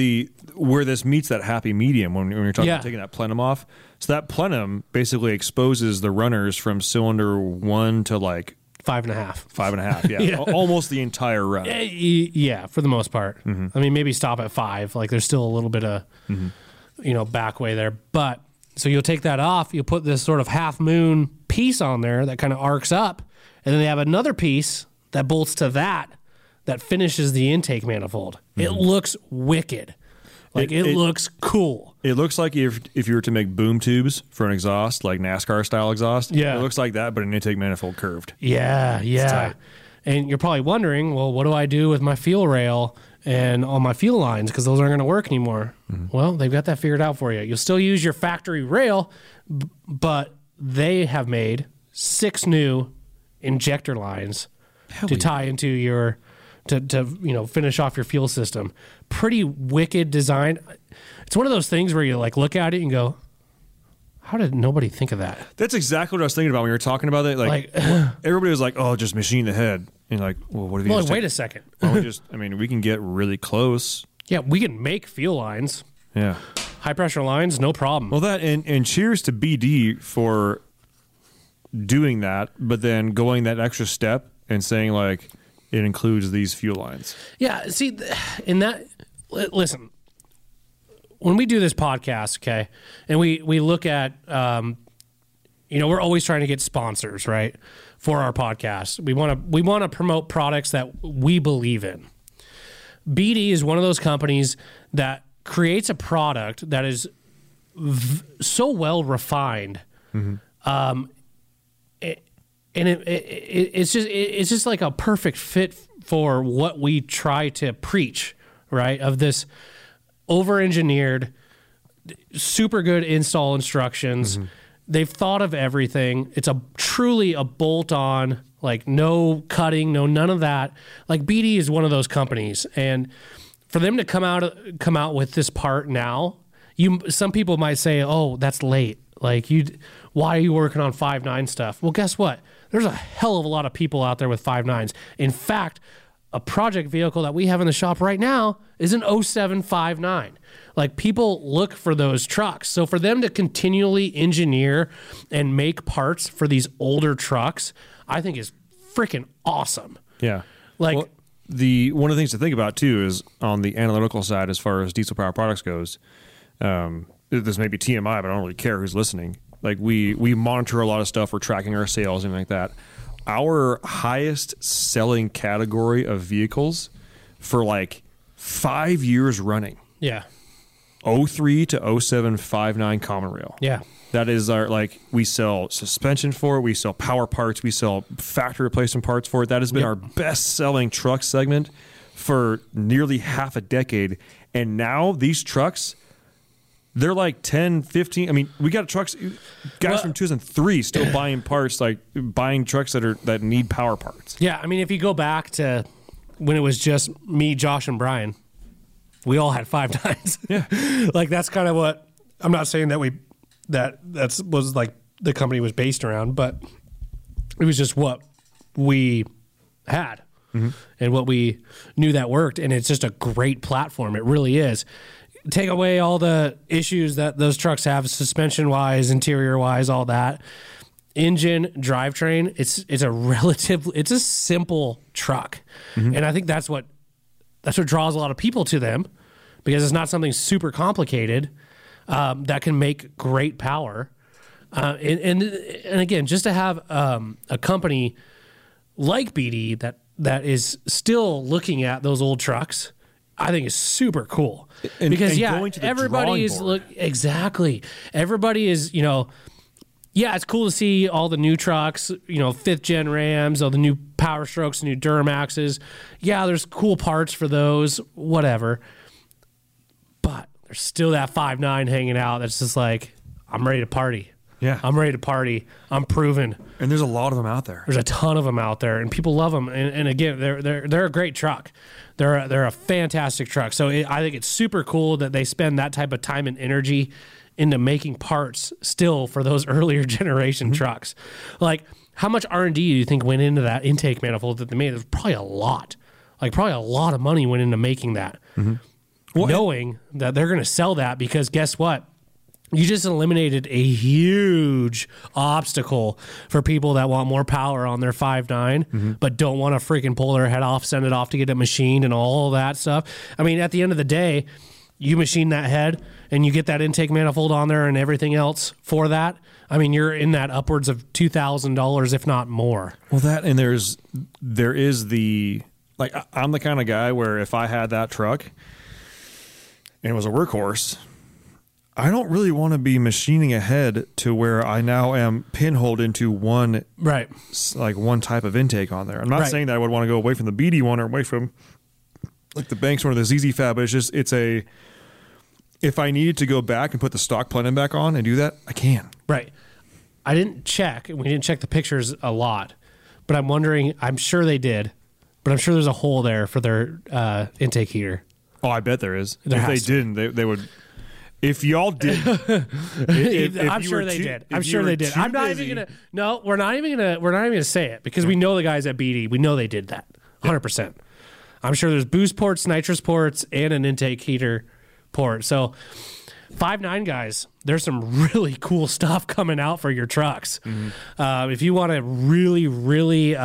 where this meets that happy medium when you're talking about taking that plenum off, so that plenum basically exposes the runners from cylinder one to like 5.5. 5.5, yeah. Yeah. Almost the entire run. Yeah, for the most part. Mm-hmm. I mean, maybe stop at 5. Like there's still a little bit of, mm-hmm. you know, back way there, but so you'll take that off, you'll put this sort of half moon piece on there that kind of arcs up, and then they have another piece that bolts to that finishes the intake manifold. Mm-hmm. It looks wicked. Like it looks cool. It looks like if you were to make boom tubes for an exhaust, like NASCAR style exhaust. Yeah. It looks like that, but an intake manifold curved. Yeah, yeah. And you're probably wondering, well, what do I do with my fuel rail and all my fuel lines, because those aren't going to work anymore? Mm-hmm. Well, they've got that figured out for you. You'll still use your factory rail, but they have made 6 new injector lines to tie into your to finish off your fuel system. Pretty wicked design. It's one of those things where you like look at it and go, how did nobody think of that? That's exactly what I was thinking about when you were talking about it. Like everybody was like, oh, just machine the head. And you're like, well, what if you wait a second. Well, we can get really close. Yeah, we can make fuel lines. Yeah. High pressure lines, no problem. Well, that and cheers to BD for doing that, but then going that extra step and saying like it includes these fuel lines. Yeah, see, in that, listen, when we do this podcast, okay, and we look at, we're always trying to get sponsors, right, for our podcast. We want to promote products that we believe in. BD is one of those companies that creates a product that is so well refined, mm-hmm. It's just like a perfect fit for what we try to preach, right? Of this over-engineered, super good install instructions. Mm-hmm. They've thought of everything. It's truly a bolt-on, like no cutting, no none of that. Like BD is one of those companies, and for them to come out with this part now, some people might say, "Oh, that's late. Like why are you working on 5.9 stuff?" Well, guess what? There's a hell of a lot of people out there with 5.9s. In fact, a project vehicle that we have in the shop right now is an 07 5.9. Like, people look for those trucks. So for them to continually engineer and make parts for these older trucks, I think is freaking awesome. Yeah. Like, well, one of the things to think about, too, is on the analytical side as far as Diesel Power Products goes, this may be TMI, but I don't really care who's listening. Like, we monitor a lot of stuff. We're tracking our sales and like that. Our highest selling category of vehicles for like 5 years running. Yeah. 03 to 07 5.9 Common Rail. Yeah. That is our, like, we sell suspension for it. We sell power parts. We sell factory replacement parts for it. That has been our best selling truck segment for nearly half a decade. And now these trucks, they're like 10, 15. I mean, we got trucks, from 2003 still buying parts, like buying trucks that need power parts. Yeah, I mean, if you go back to when it was just me, Josh, and Brian, we all had 5 9s. Yeah. Like, that's kind of what, I'm not saying that that was like the company was based around, but it was just what we had. Mm-hmm. And what we knew that worked, and it's just a great platform. It really is. Take away all the issues that those trucks have, suspension-wise, interior-wise, all that. Engine, drivetrain, it's a simple truck. Mm-hmm. And I think that's what draws a lot of people to them, because it's not something super complicated that can make great power. And again, just to have a company like BD that is still looking at those old trucks, I think is super cool. Everybody is, yeah, it's cool to see all the new trucks, 5th gen Rams, all the new Power Strokes, new Duramaxes. Yeah, there's cool parts for those, whatever. But there's still that 5.9 hanging out that's just like, I'm ready to party. Yeah, I'm ready to party. I'm proven. And there's a lot of them out there. There's a ton of them out there, and people love them. And again, they're a great truck. They're a fantastic truck. So I think it's super cool that they spend that type of time and energy into making parts still for those earlier generation mm-hmm. trucks. Like, how much R&D do you think went into that intake manifold that they made? There's probably a lot. Like, probably a lot of money went into making that, mm-hmm. knowing that they're going to sell that, because guess what? You just eliminated a huge obstacle for people that want more power on their 5.9, mm-hmm. but don't want to freaking pull their head off, send it off to get it machined and all that stuff. I mean, at the end of the day, you machine that head and you get that intake manifold on there and everything else for that. I mean, you're in that upwards of $2,000, if not more. Well, that, and there is the, like, I'm the kind of guy where if I had that truck and it was a workhorse, I don't really want to be machining ahead to where I now am pinholed into one, right? Like one type of intake on there. I'm not saying that I would want to go away from the BD one or away from like the Banks one or the ZZ Fab, but it's if I needed to go back and put the stock plenum back on and do that, I can. Right. I didn't check, and we didn't check the pictures a lot, but I'm wondering, I'm sure they did, but I'm sure there's a hole there for their intake heater. Oh, I bet there is. If they didn't, they would. If y'all did, I'm sure they did. I'm not even gonna. No, we're not even gonna say it, because we know the guys at BD. We know they did that, 100%. I'm sure there's boost ports, nitrous ports, and an intake heater port. So, 5.9 guys, there's some really cool stuff coming out for your trucks. Mm-hmm. If you want a really, really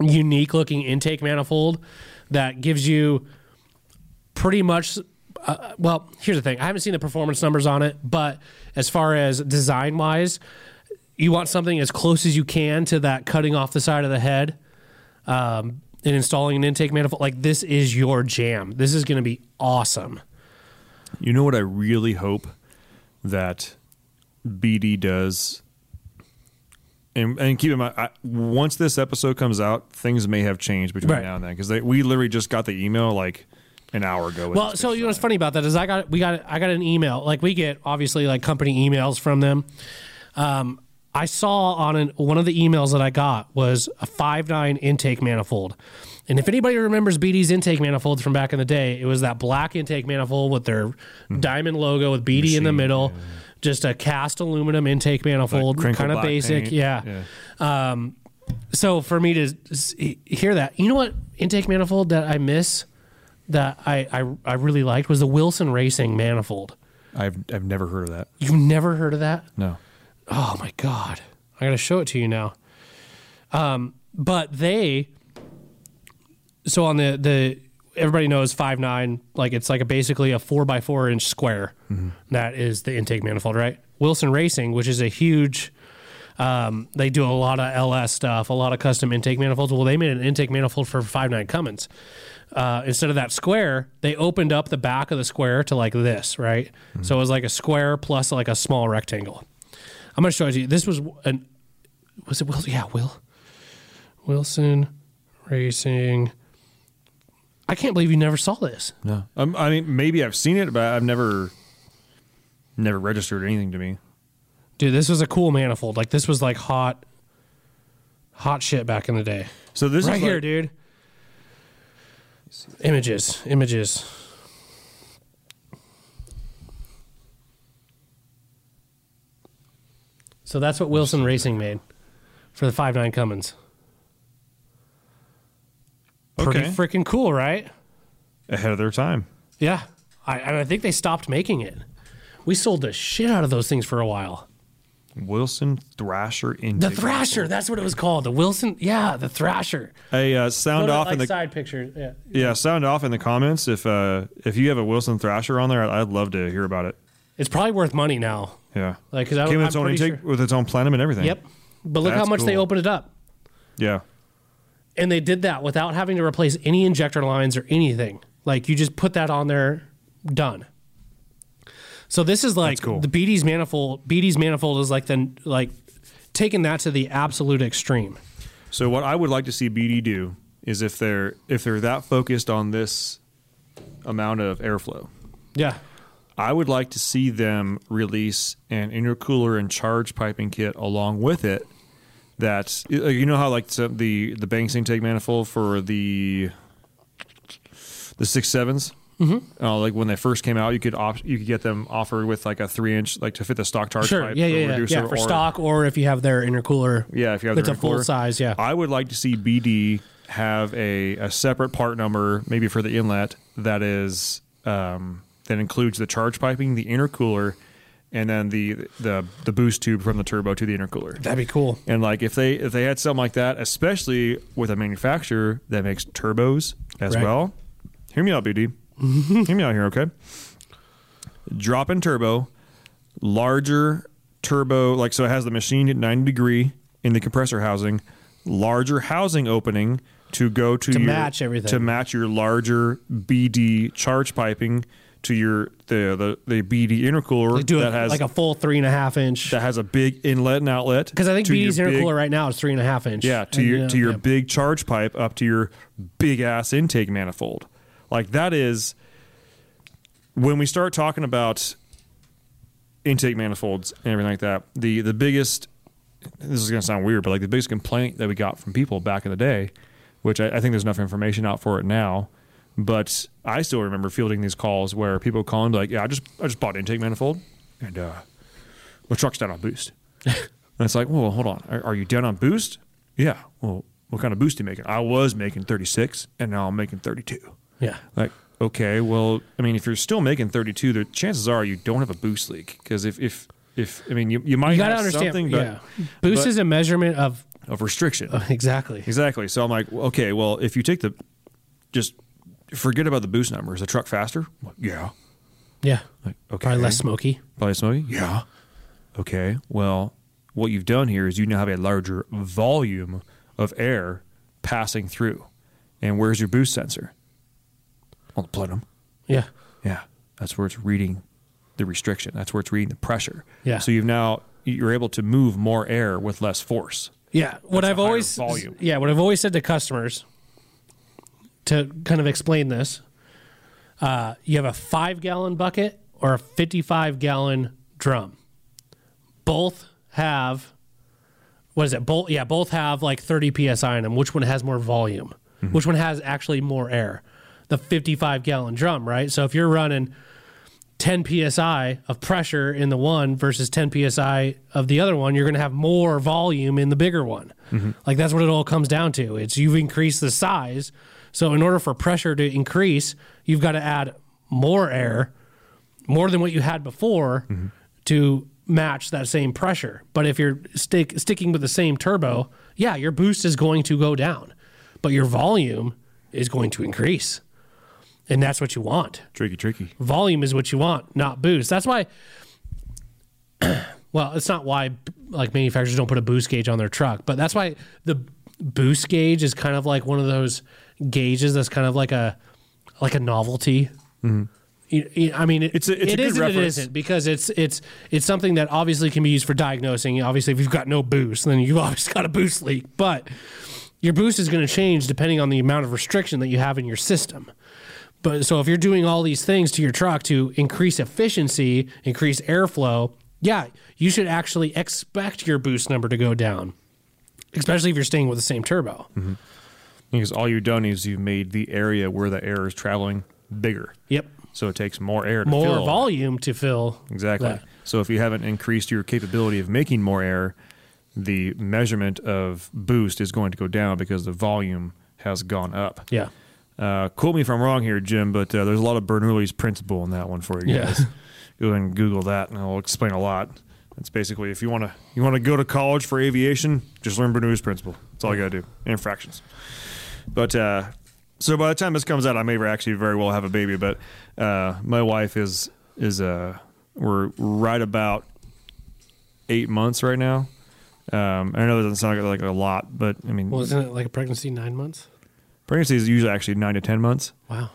unique looking intake manifold that gives you pretty much. Well, here's the thing. I haven't seen the performance numbers on it, but as far as design-wise, you want something as close as you can to that cutting off the side of the head and installing an intake manifold. Like, this is your jam. This is going to be awesome. You know what I really hope that BD does? And keep in mind, once this episode comes out, things may have changed between now and then, because we literally just got the email, like, an hour ago. Well, so you know what's funny about that is I got an email. Like, we get obviously like company emails from them. I saw on one of the emails that I got was a 5.9 intake manifold. And if anybody remembers BD's intake manifolds from back in the day, it was that black intake manifold with their diamond logo with BD in the middle, just a cast aluminum intake manifold, like kind of basic. Paint. Yeah. So for me to hear that, you know what intake manifold that I miss? That I really liked was the Wilson Racing manifold. I've never heard of that. You've never heard of that? No. Oh my God. I gotta show it to you now. So on the everybody knows 5.9, like it's like basically a 4x4 inch square. Mm-hmm. That is the intake manifold, right? Wilson Racing, which is a huge they do a lot of LS stuff, a lot of custom intake manifolds. Well, they made an intake manifold for 5.9 Cummins. Instead of that square, they opened up the back of the square to like this, right? Mm-hmm. So it was like a square plus like a small rectangle. I'm going to show it to you. This was it Wilson? Yeah, Wilson Racing. I can't believe you never saw this. No. I mean, maybe I've seen it, but I've never registered anything to me. Dude, this was a cool manifold. Like, this was like hot shit back in the day. So this is right here, dude. Images. So that's what Wilson Racing made for the 5.9 Cummins. Pretty freaking cool, right? Ahead of their time. Yeah. I think they stopped making it. We sold the shit out of those things for a while. Wilson Thrasher intake. The Thrasher, that's what it was called. The Wilson, yeah, the Thrasher. Hey, sound off in the side picture. Yeah. Yeah, sound off in the comments if you have a Wilson Thrasher on there. I'd love to hear about it. It's probably worth money now. Yeah. Like, cuz came with its own intake, with its own plenum and everything. Yep. But look how much they opened it up. Yeah. And they did that without having to replace any injector lines or anything. Like, you just put that on there, done. So this is like the BD's manifold. BD's manifold is like taking that to the absolute extreme. So what I would like to see BD do is if they're that focused on this amount of airflow. Yeah. I would like to see them release an intercooler and charge piping kit along with it. That, you know how like the Banks intake manifold for the 6.7s. Mm-hmm. Like when they first came out, you could get them offered with like a 3-inch, like to fit the stock charge pipe. Reducer, for stock, or if you have their intercooler. Yeah, if you have their intercooler. It's a full size, yeah. I would like to see BD have a separate part number, maybe for the inlet, that is that includes the charge piping, the intercooler, and then the boost tube from the turbo to the intercooler. That'd be cool. And like if they had something like that, especially with a manufacturer that makes turbos as well. Hear me out, BD. Hear me out here, okay? Drop in turbo, larger turbo, like so it has the machine at 90 degree in the compressor housing, larger housing opening to go to your, match everything, to match your larger BD charge piping to your the BD intercooler that has like a full 3.5-inch that has a big inlet and outlet. Because I think BD's intercooler right now is 3.5-inch. Yeah, to your big charge pipe up to your big ass intake manifold. Like, that is, when we start talking about intake manifolds and everything like that, the biggest, this is going to sound weird, but like the biggest complaint that we got from people back in the day, which I think there's enough information out for it now, but I still remember fielding these calls where people calling like, yeah, I just bought an intake manifold and my truck's down on boost. And it's like, well, hold on. Are you down on boost? Yeah. Well, what kind of boost are you making? I was making 36 and now I'm making 32. Yeah. Like, okay, well, I mean, if you're still making 32, the chances are you don't have a boost leak. Because if I mean, you might not understand something, but... Yeah. Boost is a measurement of restriction. Exactly. Exactly. So I'm like, okay, well, if you take the... Just forget about the boost number. Is the truck faster? Well, yeah. Yeah. Like, okay. Probably less smoky. Yeah. Okay. Well, what you've done here is you now have a larger volume of air passing through. And where's your boost sensor? On the plenum. Yeah. Yeah. That's where it's reading the restriction. That's where it's reading the pressure. Yeah. So you're able to move more air with less force. Yeah. What I've always said to customers to kind of explain this, you have a 5-gallon bucket or a 55-gallon drum. Both have, both have like 30 PSI in them. Which one has more volume? Mm-hmm. Which one has actually more air? The 55-gallon drum, right? So if you're running 10 PSI of pressure in the one versus 10 PSI of the other one, you're going to have more volume in the bigger one. Mm-hmm. Like, that's what it all comes down to. It's you've increased the size. So in order for pressure to increase, you've got to add more air, more than what you had before, mm-hmm. to match that same pressure. But if you're sticking with the same turbo, yeah, your boost is going to go down, but your volume is going to increase. And that's what you want. Tricky. Volume is what you want, not boost. That's why, well, it's not why like manufacturers don't put a boost gauge on their truck, but that's why the boost gauge is kind of like one of those gauges that's kind of like a novelty. Mm-hmm. I mean, it isn't because it's something that obviously can be used for diagnosing. Obviously, if you've got no boost, then you've obviously got a boost leak. But your boost is going to change depending on the amount of restriction that you have in your system. But so if you're doing all these things to your truck to increase efficiency, increase airflow, yeah, you should actually expect your boost number to go down, especially if you're staying with the same turbo. Mm-hmm. Because all you've done is you've made the area where the air is traveling bigger. Yep. So it takes more air to fill. More volume to fill. Exactly. That. So if you haven't increased your capability of making more air, the measurement of boost is going to go down because the volume has gone up. Yeah. Quote me if I'm wrong here, Jim, but there's a lot of Bernoulli's principle in that one for you guys. Go ahead and Google that, and I'll explain a lot. It's basically if you want to go to college for aviation, just learn Bernoulli's principle. That's all you got to do, and fractions. But so by the time this comes out, I may actually very well have a baby. But my wife is we're right about 8 months right now. I know that doesn't sound like a lot, but I mean, well, isn't it like a pregnancy 9 months? Pregnancy is usually actually 9 to 10 months. Wow.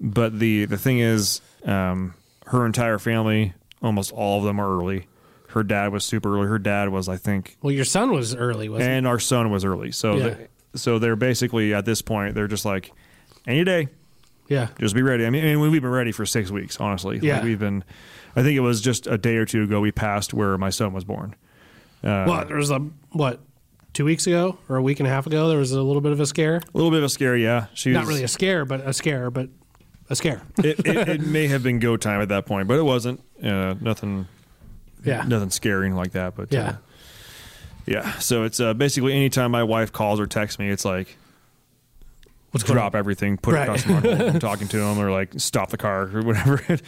But the thing is, her entire family, almost all of them, are early. Her dad was super early. Her dad was, I think. Well, your son was early, wasn't he? And our son was early. So, yeah. So they're basically at this point, they're just like, any day. Yeah. Just be ready. I mean, we've been ready for 6 weeks, honestly. Yeah. Like we've been. I think it was just a day or two ago we passed where my son was born. Well, there was a 2 weeks ago or a week and a half ago, there was a little bit of a scare. A little bit of a scare, yeah. Not really a scare. It may have been go time at that point, but it wasn't. Nothing scaring like that. But yeah. So it's basically anytime my wife calls or texts me, it's like, let's drop everything, put a customer on hold, I'm talking to them, or like stop the car or whatever.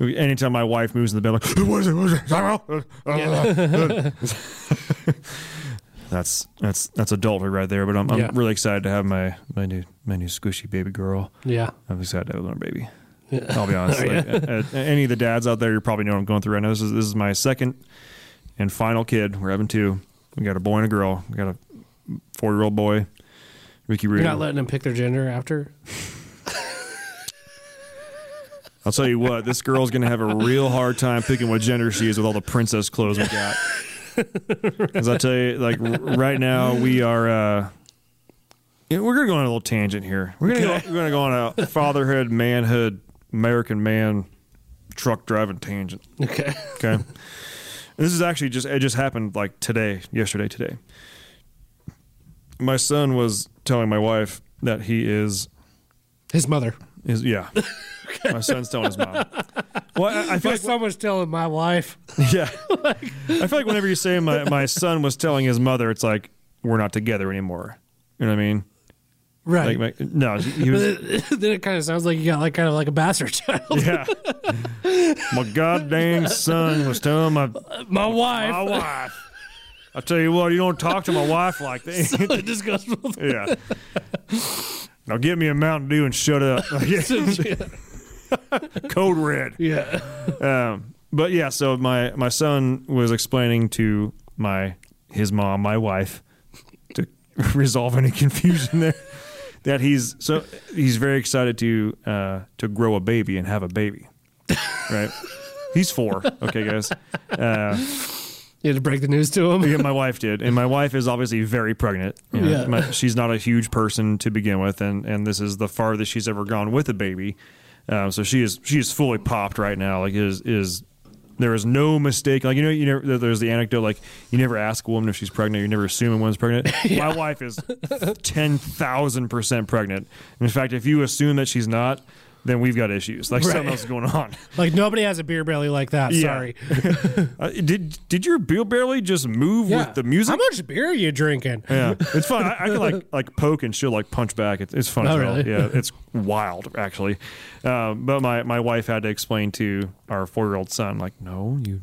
Anytime my wife moves in the bed, like, what is it? That's adulthood right there. But I'm really excited to have my new squishy baby girl. Yeah, I'm excited to have another baby. Yeah. I'll be honest. Any of the dads out there, you probably know what I'm going through right now. This is my second and final kid. We're having two. We got a boy and a girl. We got a 4-year-old boy, Ricky Rudy. You're not letting them pick their gender after. I'll tell you what, this girl's going to have a real hard time picking what gender she is with all the princess clothes we got. Because I tell you, like right now we are, we're going to go on a little tangent here. We're going to go on a fatherhood, manhood, American man, truck driving tangent. Okay. And this is actually it just happened like yesterday. My son was telling my wife that he is his mother. My son's telling his mom. Well, I feel like my son was telling my wife. Yeah. I feel like whenever you say my son was telling his mother, it's like, we're not together anymore. You know what I mean? Right. Like, no, he was. Then it kind of sounds like you got like kind of like a bastard child. Yeah. My goddamn son was telling my wife. I tell you what, you don't talk to my wife like that. So disgustful. Yeah. Now get me a Mountain Dew and shut up. Code red. Yeah. But yeah, so my son was explaining to his mom, my wife, to resolve any confusion there, that he's very excited to grow a baby and have a baby. Right? He's 4. Okay, guys. You had to break the news to him? Yeah, my wife did. And my wife is obviously very pregnant. You know, yeah. She's not a huge person to begin with, and this is the farthest she's ever gone with a baby. So she is fully popped right now. Like there is no mistake. Like, there's the anecdote, like you never ask a woman if she's pregnant. You never assume a woman's pregnant. Yeah. My wife is 10,000% pregnant. And in fact, if you assume that she's not, then we've got issues. Like something else is going on. Like nobody has a beer belly like that. Yeah. Sorry. Did your beer belly just move with the music? How much beer are you drinking? Yeah, it's fun. I can like poke and she'll like punch back. It's fun. Oh, really? Yeah, it's wild actually. But my wife had to explain to our 4-year-old son, like, no, you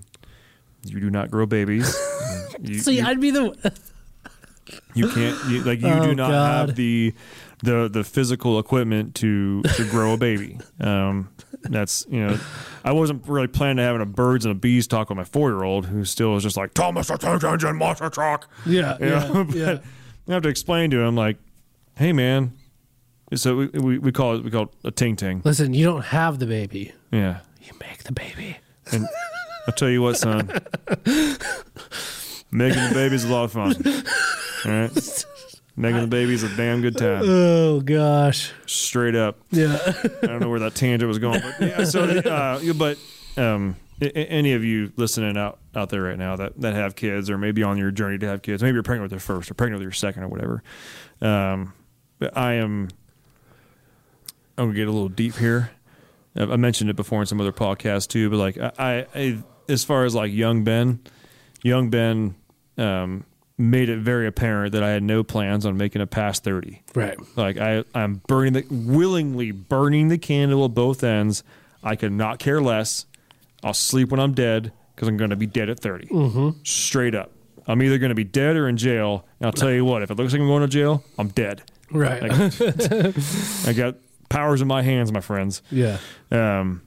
do not grow babies. I'd be the. You can't you do not have the physical equipment to grow a baby. That's, I wasn't really planning on having a birds and a bees talk with my 4-year-old who still is just like, Thomas, a tank engine, monster truck. Yeah. Yeah. I have to explain to him like, hey man. So we call it a ting. Listen, you don't have the baby. Yeah. You make the baby. And I'll tell you what, son, making the baby's a lot of fun. All right. Making the baby's a damn good time. Oh, gosh. Straight up. Yeah. I don't know where that tangent was going. But, yeah, so, any of you listening out there right now that have kids or maybe on your journey to have kids, maybe you're pregnant with your first or pregnant with your second or whatever. I'm going to get a little deep here. I mentioned it before in some other podcasts too, but like I as far as like young Ben made it very apparent that I had no plans on making a past 30. Right. Like I'm willingly burning the candle at both ends. I could not care less. I'll sleep when I'm dead because I'm going to be dead at 30. Mm-hmm. Straight up. I'm either going to be dead or in jail. And I'll tell you what, if it looks like I'm going to jail, I'm dead. Right. I got powers in my hands, my friends. Yeah. And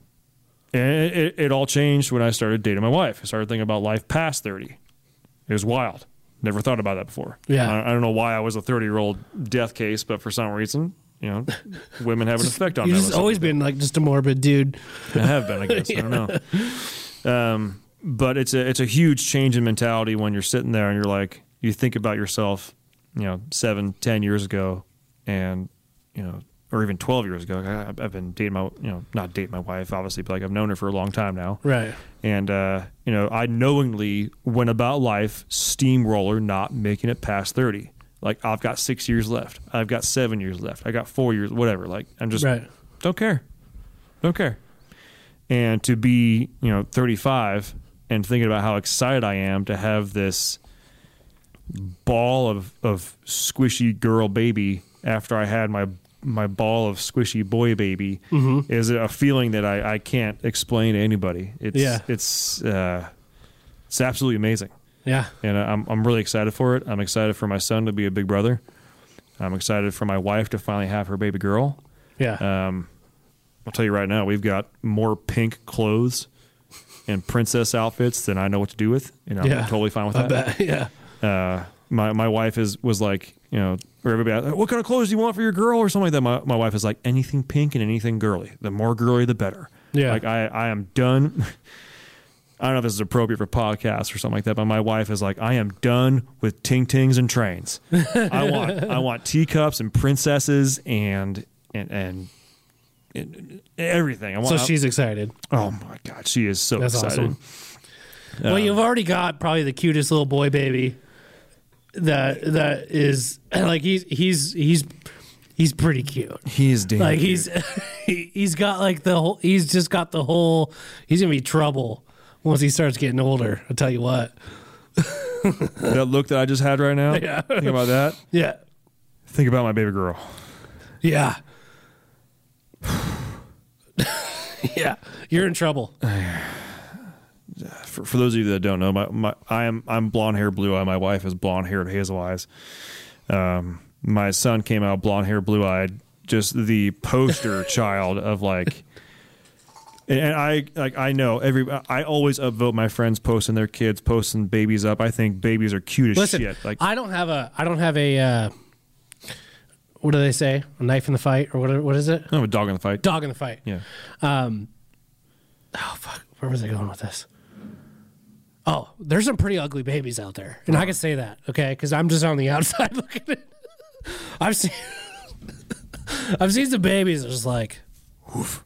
it all changed when I started dating my wife. I started thinking about life past 30. It was wild. Never thought about that before. Yeah. I don't know why I was a 30-year-old death case, but for some reason, you know, women have an effect on that. You've always been like just a morbid dude. I have been, I guess. Yeah. I don't know. But it's a huge change in mentality when you're sitting there and you're like, you think about yourself, you know, 7, 10 years ago, and, you know, or even 12 years ago. I've been dating my, you know, not dating my wife, obviously, but like I've known her for a long time now. Right. And, you know, I knowingly went about life steamroller, not making it past 30. Like I've got 6 years left. I've got 7 years left. I got 4 years, whatever. Like I'm just, right. Don't care. And to be, you know, 35 and thinking about how excited I am to have this ball of squishy girl baby after I had my ball of squishy boy baby, mm-hmm. is a feeling that I can't explain to anybody. It's absolutely amazing. Yeah. And I'm really excited for it. I'm excited for my son to be a big brother. I'm excited for my wife to finally have her baby girl. Yeah. I'll tell you right now, we've got more pink clothes and princess outfits than I know what to do with. You know, I'm totally fine with that. I bet. Yeah. My wife was like, you know, or everybody, what kind of clothes do you want for your girl or something like that? My wife is like, anything pink and anything girly. The more girly, the better. Yeah. Like I am done. I don't know if this is appropriate for podcasts or something like that, but my wife is like, I am done with ting-tings and trains. I want teacups and princesses and everything. She's excited. Oh my God. She is so excited. Awesome. Well, you've already got probably the cutest little boy baby. That is like he's pretty cute. He is damn like cute. He's got like the whole. He's just got the whole. He's gonna be trouble once he starts getting older. I'll tell you what. That look that I just had right now. Yeah. Think about that. Yeah. Think about my baby girl. Yeah. Yeah. You're in trouble. For those of you that don't know, I'm blonde hair, blue eye. My wife is blonde haired, hazel eyes. My son came out blonde hair, blue eyed, just the poster child of like. And I know I always upvote my friends posting their kids, posting babies up. I think babies are cute as shit. Like I don't have a. What do they say? A knife in the fight, or whatever? What is it? No, a dog in the fight. Dog in the fight. Yeah. Oh fuck! Where was I going with this? Oh, there's some pretty ugly babies out there. And I can say that, okay? Because I'm just on the outside looking at it. I've seen some babies that are just like, oof.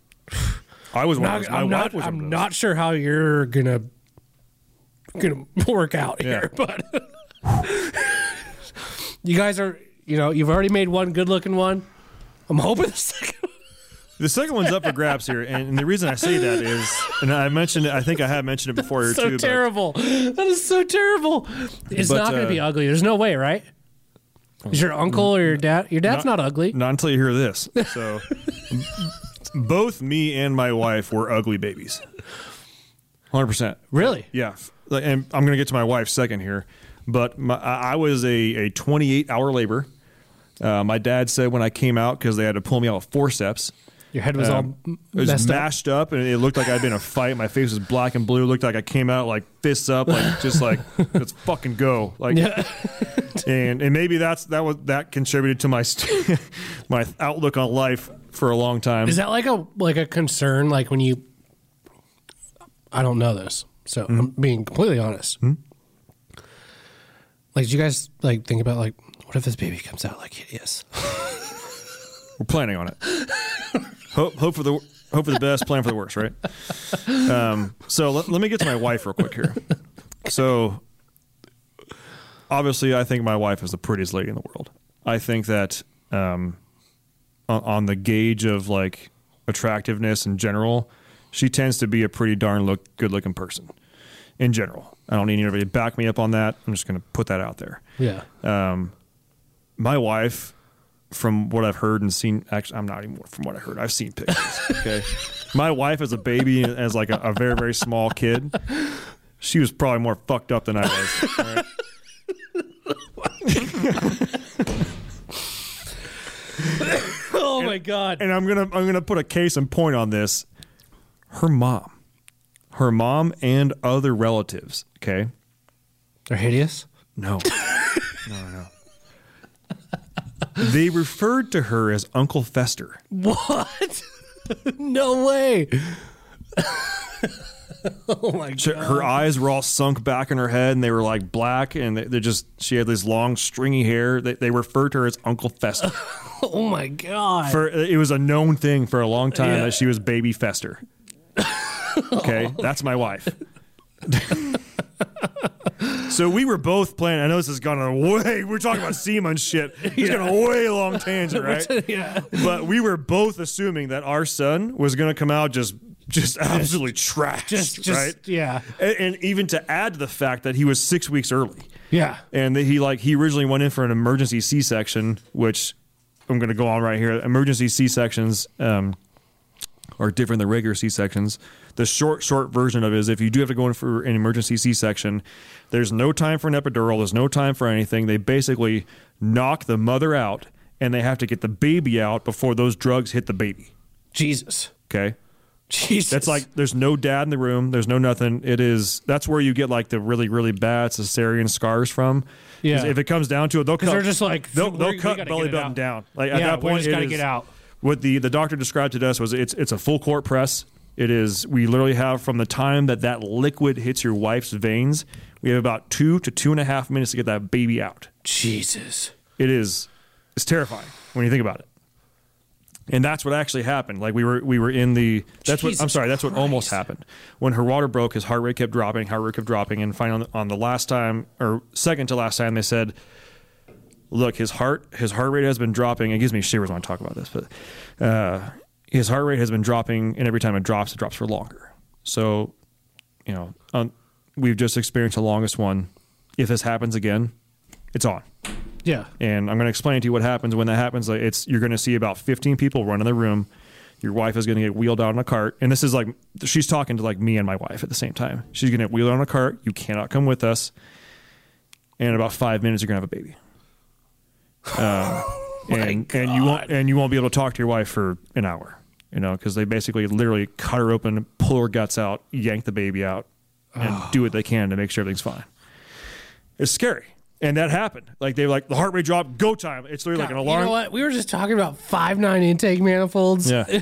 I was one of those. I'm not sure how you're going to work out here. But you guys are, you know, you've already made one good-looking one. I'm hoping the second one. The second one's up for grabs here, and the reason I say that is, and I mentioned it, I think I have mentioned it before here too. That's so terrible. That is so terrible. It's not going to be ugly. There's no way, right? Is your uncle or your dad? Your dad's not ugly. Not until you hear this. So, both me and my wife were ugly babies. 100%. Really? Yeah. And I'm going to get to my wife second here, but I was a 28-hour labor. My dad said when I came out, because they had to pull me out with forceps. Your head was all it was mashed up, and it looked like I'd been in a fight. My face was black and blue. It looked like I came out like fists up, like just like let's fucking go, like. Yeah. And maybe that contributed to my my outlook on life for a long time. Is that like a concern? Like when you, I don't know this, so mm-hmm. I'm being completely honest. Mm-hmm. Like, did you guys like think about like what if this baby comes out like hideous? We're planning on it. Hope for the best, plan for the worst, right? So let me get to my wife real quick here. So obviously, I think my wife is the prettiest lady in the world. I think that on the gauge of like attractiveness in general, she tends to be a pretty darn good-looking person. in general. I don't need anybody to back me up on that. I'm just going to put that out there. Yeah. My wife, from what I've heard and seen, actually, I'm not even from what I heard. I've seen pictures. Okay. My wife as a baby, as like a very, very small kid, she was probably more fucked up than I was. Right? Oh my God. And I'm gonna put a case in point on this. Her mom and other relatives, okay? They're hideous? No. No. They referred to her as Uncle Fester. What? No way. Oh my God. Her eyes were all sunk back in her head and they were like black and they just, she had this long stringy hair. They referred to her as Uncle Fester. Oh my God. It was a known thing for a long time that she was Baby Fester. Okay. That's my wife. So we were both playing. I know this has gone on way. We're talking about SEMA and shit. It's going a way long tangent, right? Yeah. But we were both assuming that our son was going to come out just absolutely trashed, right? Yeah. And even to add to the fact that he was 6 weeks early. Yeah. And that he originally went in for an emergency C-section, which I'm going to go on right here. Emergency C-sections are different than regular C-sections. The short version of it is if you do have to go in for an emergency C-section, there's no time for an epidural. There's no time for anything. They basically knock the mother out, and they have to get the baby out before those drugs hit the baby. Jesus. Okay? Jesus. That's like there's no dad in the room. There's no nothing. That's where you get like the really, really bad cesarean scars from. Yeah. If it comes down to it, they'll cut belly button down. Like at that point, we just got to get out. What the doctor described to us was it's a full court press. It is, we literally have from the time that liquid hits your wife's veins, we have about 2 to 2.5 minutes to get that baby out. Jesus. It's terrifying when you think about it. And that's what actually happened. Like we were in the, that's what almost happened. When her water broke, his heart rate kept dropping. And finally on the last time or second to last time, they said, look, his heart rate has been dropping. It gives me shivers when I talk about this, but, his heart rate has been dropping, and every time it drops for longer. So, you know, we've just experienced the longest one. If this happens again, it's on. Yeah. And I'm going to explain to you what happens when that happens. Like you're going to see about 15 people run in the room. Your wife is going to get wheeled out on a cart. And this is like, she's talking to like me and my wife at the same time. She's going to get wheeled out on a cart. You cannot come with us. And in about 5 minutes, you're going to have a baby. And you won't be able to talk to your wife for an hour, you know, because they basically literally cut her open, pull her guts out, yank the baby out, and do what they can to make sure everything's fine. It's scary. And that happened. Like they were like, the heart rate dropped, go time. It's literally like an alarm. You know what? We were just talking about 5.9 intake manifolds. Yeah.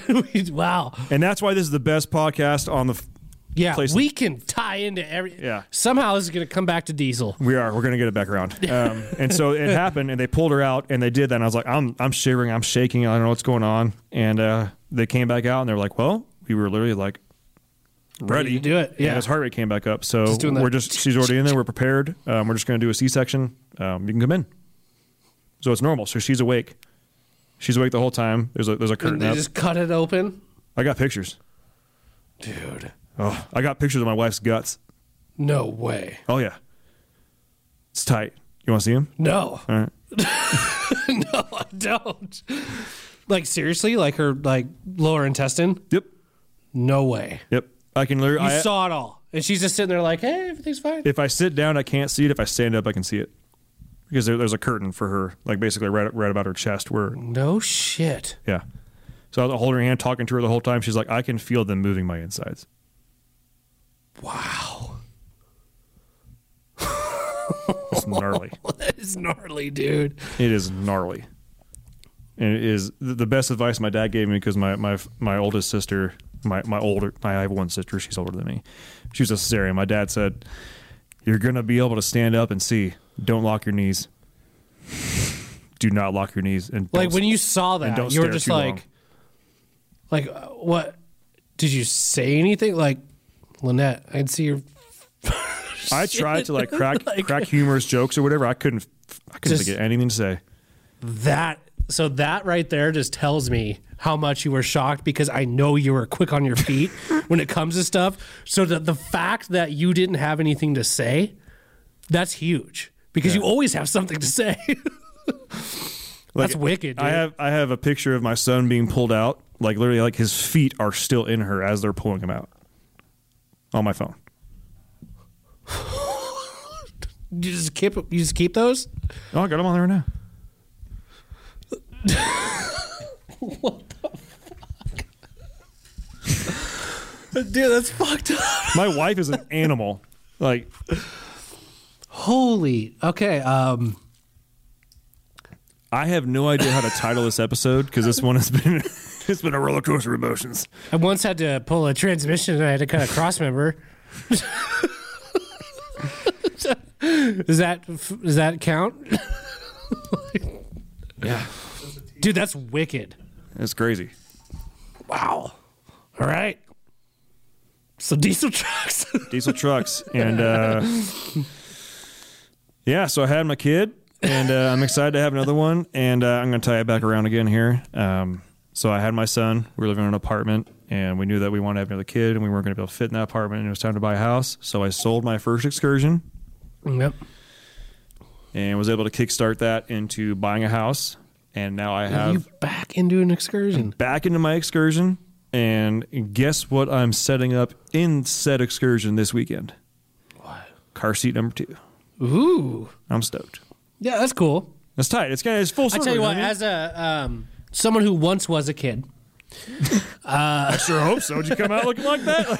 Wow. And that's why this is the best podcast on the place. We can tie into every. Yeah. Somehow this is going to come back to diesel. We're going to get it back around. And so it happened, and they pulled her out, and they did that. And I was like, I'm shivering, I'm shaking, I don't know what's going on. And they came back out, and they were like, well, we were literally like ready to do it. Yeah. And his heart rate came back up, so she's already in there. We're prepared. We're just going to do a C-section. You can come in. So it's normal. So she's awake. She's awake the whole time. There's a curtain. And they just cut it open. I got pictures, dude. Oh, I got pictures of my wife's guts. No way. Oh, yeah. It's tight. You want to see them? No. All right. No, I don't. Like, seriously? Like her lower intestine? Yep. No way. Yep. I can literally... You saw it all. And she's just sitting there like, hey, everything's fine. If I sit down, I can't see it. If I stand up, I can see it. Because there's a curtain for her, like basically right about her chest where... No shit. Yeah. So I was holding her hand, talking to her the whole time. She's like, I can feel them moving my insides. Wow. It's gnarly. It's gnarly, dude. It is gnarly. And it is the best advice my dad gave me, because my oldest sister, I have one sister, she's older than me. She was a cesarean. My dad said, you're going to be able to stand up and see. Don't lock your knees. Do not lock your knees. And like when you saw that, you were just like, what? Did you say anything? Like, Lynette, I'd see your. I tried to like crack humorous jokes or whatever. I couldn't think of anything to say. That right there just tells me how much you were shocked because I know you were quick on your feet when it comes to stuff. So that the fact that you didn't have anything to say, that's huge because you always have something to say. Like, that's wicked, dude. I have a picture of my son being pulled out. Like, literally, like, his feet are still in her as they're pulling him out. On my phone. You just keep those? Oh, I got them on there right now. What the fuck? Dude, that's fucked up. My wife is an animal. Like, holy. Okay, I have no idea how to title this episode because this one has been it's been a roller coaster of emotions. I once had to pull a transmission and I had to cut a crossmember. Does that count? Yeah, dude, that's wicked. That's crazy. Wow. All right. So diesel trucks, and yeah. So I had my kid. And I'm excited to have another one, and I'm going to tie it back around again here. So I had my son. We were living in an apartment, and we knew that we wanted to have another kid, and we weren't going to be able to fit in that apartment, and it was time to buy a house. So I sold my first Excursion. Yep. And was able to kickstart that into buying a house, and now I have... Are you back into an Excursion? I'm back into my Excursion, and guess what I'm setting up in said Excursion this weekend? What? Car seat number 2. Ooh. I'm stoked. Yeah, that's cool. That's tight. It's full circle. I tell you what, as a someone who once was a kid, I sure hope so. Did you come out looking like that?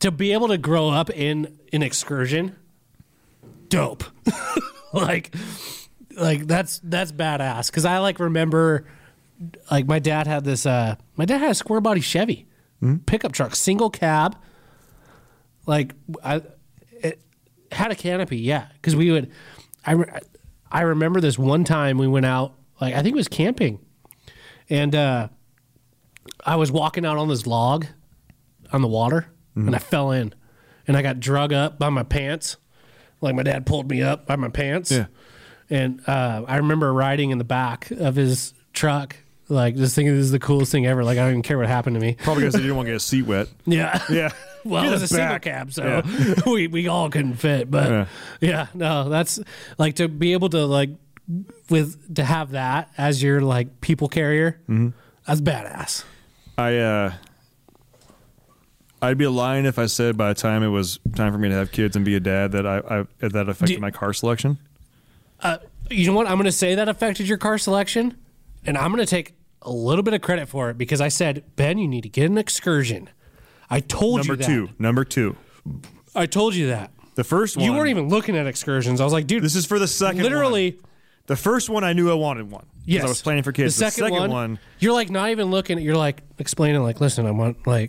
To be able to grow up in an Excursion, dope. like that's badass. Because I remember, my dad had this. My dad had a square body Chevy pickup truck, single cab. Had a canopy, yeah, because we would. I remember this one time we went out, I think it was camping, and I was walking out on this log on the water, and I fell in, and I got drug up by my pants, my dad pulled me up by my pants, and I remember riding in the back of his truck, just thinking this is the coolest thing ever. I don't even care what happened to me. Probably because I didn't want to get a seat wet. Yeah, yeah. Well, it was a single cab, so we all couldn't fit. But that's to be able to to have that as your people carrier. Mm-hmm. That's badass. I'd be lying if I said by the time it was time for me to have kids and be a dad that that affected my car selection. You know what? I'm going to say that affected your car selection, and I'm going to take a little bit of credit for it because I said, Ben, you need to get an Excursion. I told you that. Number 2. I told you that. The first one. You weren't even looking at Excursions. I was like, dude. This is for the second literally, one. The first one, I knew I wanted one. Yes. I was planning for kids. The second one. You're not even looking. You're explaining, listen, I want, I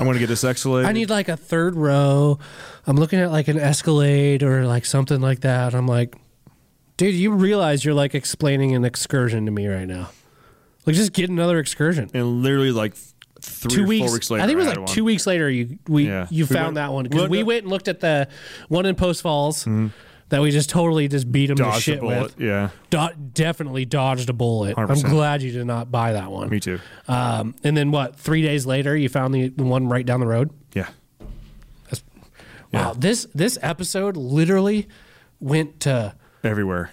want to get this Escalade. I need a third row. I'm looking at an Escalade or something like that. I'm like, dude, you realize you're explaining an Excursion to me right now. Just get another Excursion. And literally 4 weeks later. I think it was 2 weeks later you found that one. Because we went and looked at the one in Post Falls that we just totally just beat them to shit with. Yeah. Definitely dodged a bullet. 100%. I'm glad you did not buy that one. Me too. And then what, 3 days later you found the one right down the road? Yeah. Wow. This episode literally went to everywhere.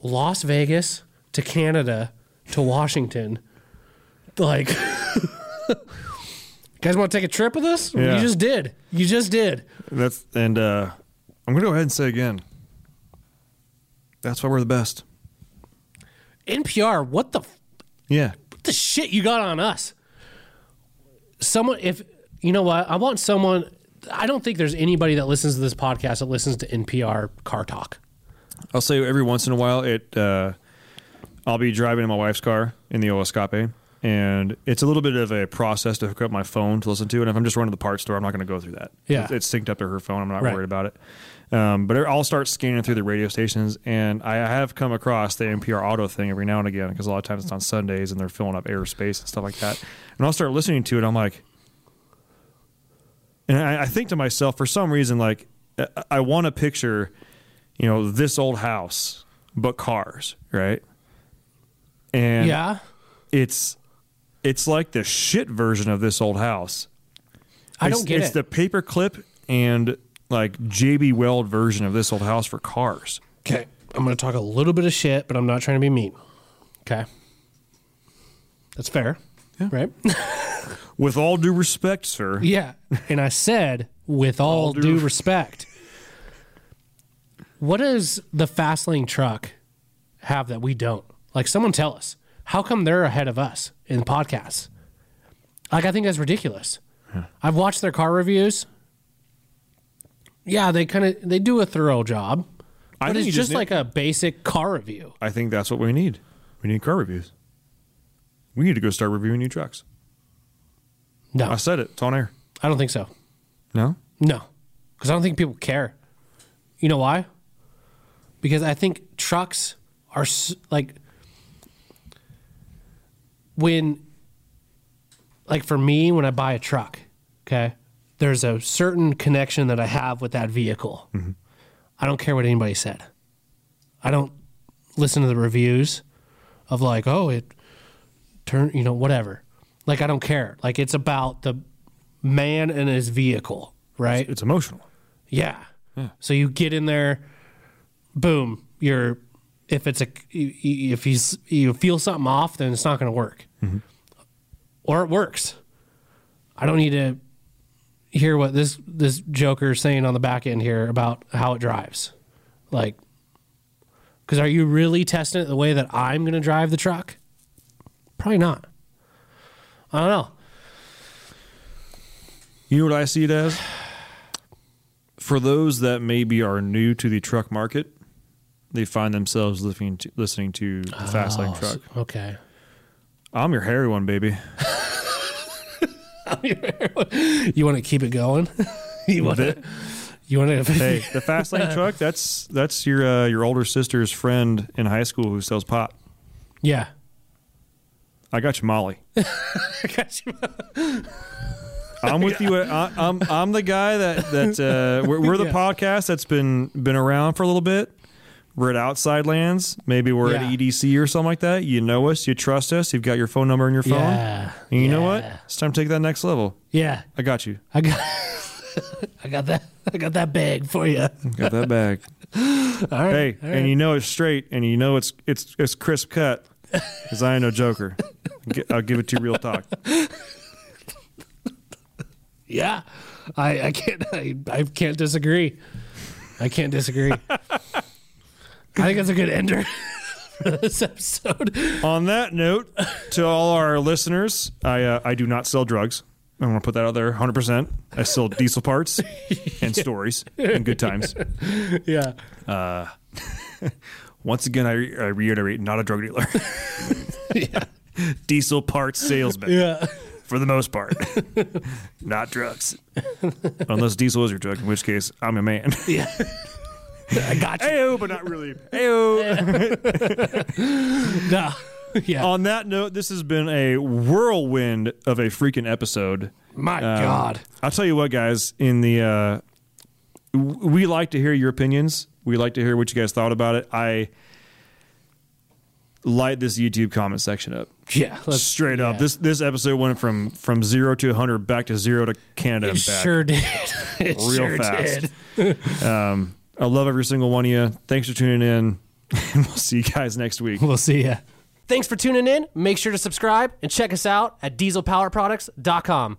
Las Vegas to Canada to Washington. Guys want to take a trip with us? Yeah. You just did. And I'm going to go ahead and say again, that's why we're the best. NPR, what the shit you got on us? Someone, if, you know what, I want someone, I don't think there's anybody that listens to this podcast that listens to NPR car talk. I'll say every once in a while, I'll be driving in my wife's car in the Escape. And it's a little bit of a process to hook up my phone to listen to. And if I'm just running to the parts store, I'm not going to go through that. Yeah. It's synced up to her phone. I'm not worried about it. But I'll start scanning through the radio stations. And I have come across the NPR auto thing every now and again because a lot of times it's on Sundays and they're filling up airspace and stuff like that. And I'll start listening to it. I'm like, and I think to myself, for some reason, I want to picture, this old house, but cars, right? And yeah, it's like the shit version of this old house. I don't get it. It's the paperclip and like JB Weld version of this old house for cars. Okay, I'm going to talk a little bit of shit, but I'm not trying to be mean. Okay, that's fair, yeah. Right? With all due respect, sir. Yeah, and I said with all due respect. What does the Fast Lane Truck have that we don't? Like, someone tell us. How come they're ahead of us in podcasts? Like, I think that's ridiculous. Huh. I've watched their car reviews. Yeah, they do a thorough job. But it's just like a basic car review. I think that's what we need. We need car reviews. We need to go start reviewing new trucks. No. I said it. It's on air. I don't think so. No? No. Because I don't think people care. You know why? Because I think trucks are like... for me, when I buy a truck, okay, there's a certain connection that I have with that vehicle. Mm-hmm. I don't care what anybody said. I don't listen to the reviews of like, oh, it turned, you know, whatever. Like, I don't care. Like, it's about the man and his vehicle, right? It's emotional. Yeah. Yeah. So you get in there, boom, you're... If you feel something off, then it's not going to work, mm-hmm. or it works. I don't need to hear what this joker is saying on the back end here about how it drives, like, because are you really testing it the way that I'm going to drive the truck? Probably not. I don't know. You know what I see it as? For those that maybe are new to the truck market. They find themselves listening to the Fast Lane Truck. Okay. I'm your hairy one, baby. I'm your hairy one. You want to keep it going? You want to? Hey, the Fast Lane Truck. That's your older sister's friend in high school who sells pot. Yeah. I got you, Molly. I got you. I'm with you. I'm the guy that we're the podcast that's been around for a little bit. We're at Outside Lands. Maybe we're at EDC or something like that. You know us. You trust us. You've got your phone number in your phone. Yeah. And you know what? It's time to take that next level. Yeah. I got you. I got that bag for you. Got that bag. All right. Hey, all right. And you know it's straight, and you know it's crisp cut, because I ain't no joker. I'll give it to you real talk. Yeah. I can't disagree. I can't disagree. I think that's a good ender for this episode. On that note, to all our listeners, I do not sell drugs. I'm going to put that out there 100%. I sell diesel parts and stories and good times. Yeah. Once again, I reiterate, not a drug dealer. Yeah. Diesel parts salesman. Yeah. For the most part. Not drugs. Unless diesel is your drug, in which case, I'm a man. Yeah. I got you. Ayo, but not really. Ayo. No. Yeah. On that note, this has been a whirlwind of a freaking episode. My God. I'll tell you what, guys. In the we like to hear your opinions. We like to hear what you guys thought about it. I light this YouTube comment section up. Yeah. Straight up. This episode went from 0 to 100, back to 0 to Canada. It sure did. It real sure fast. Did. I love every single one of you. Thanks for tuning in, and we'll see you guys next week. We'll see ya. Thanks for tuning in. Make sure to subscribe and check us out at dieselpowerproducts.com.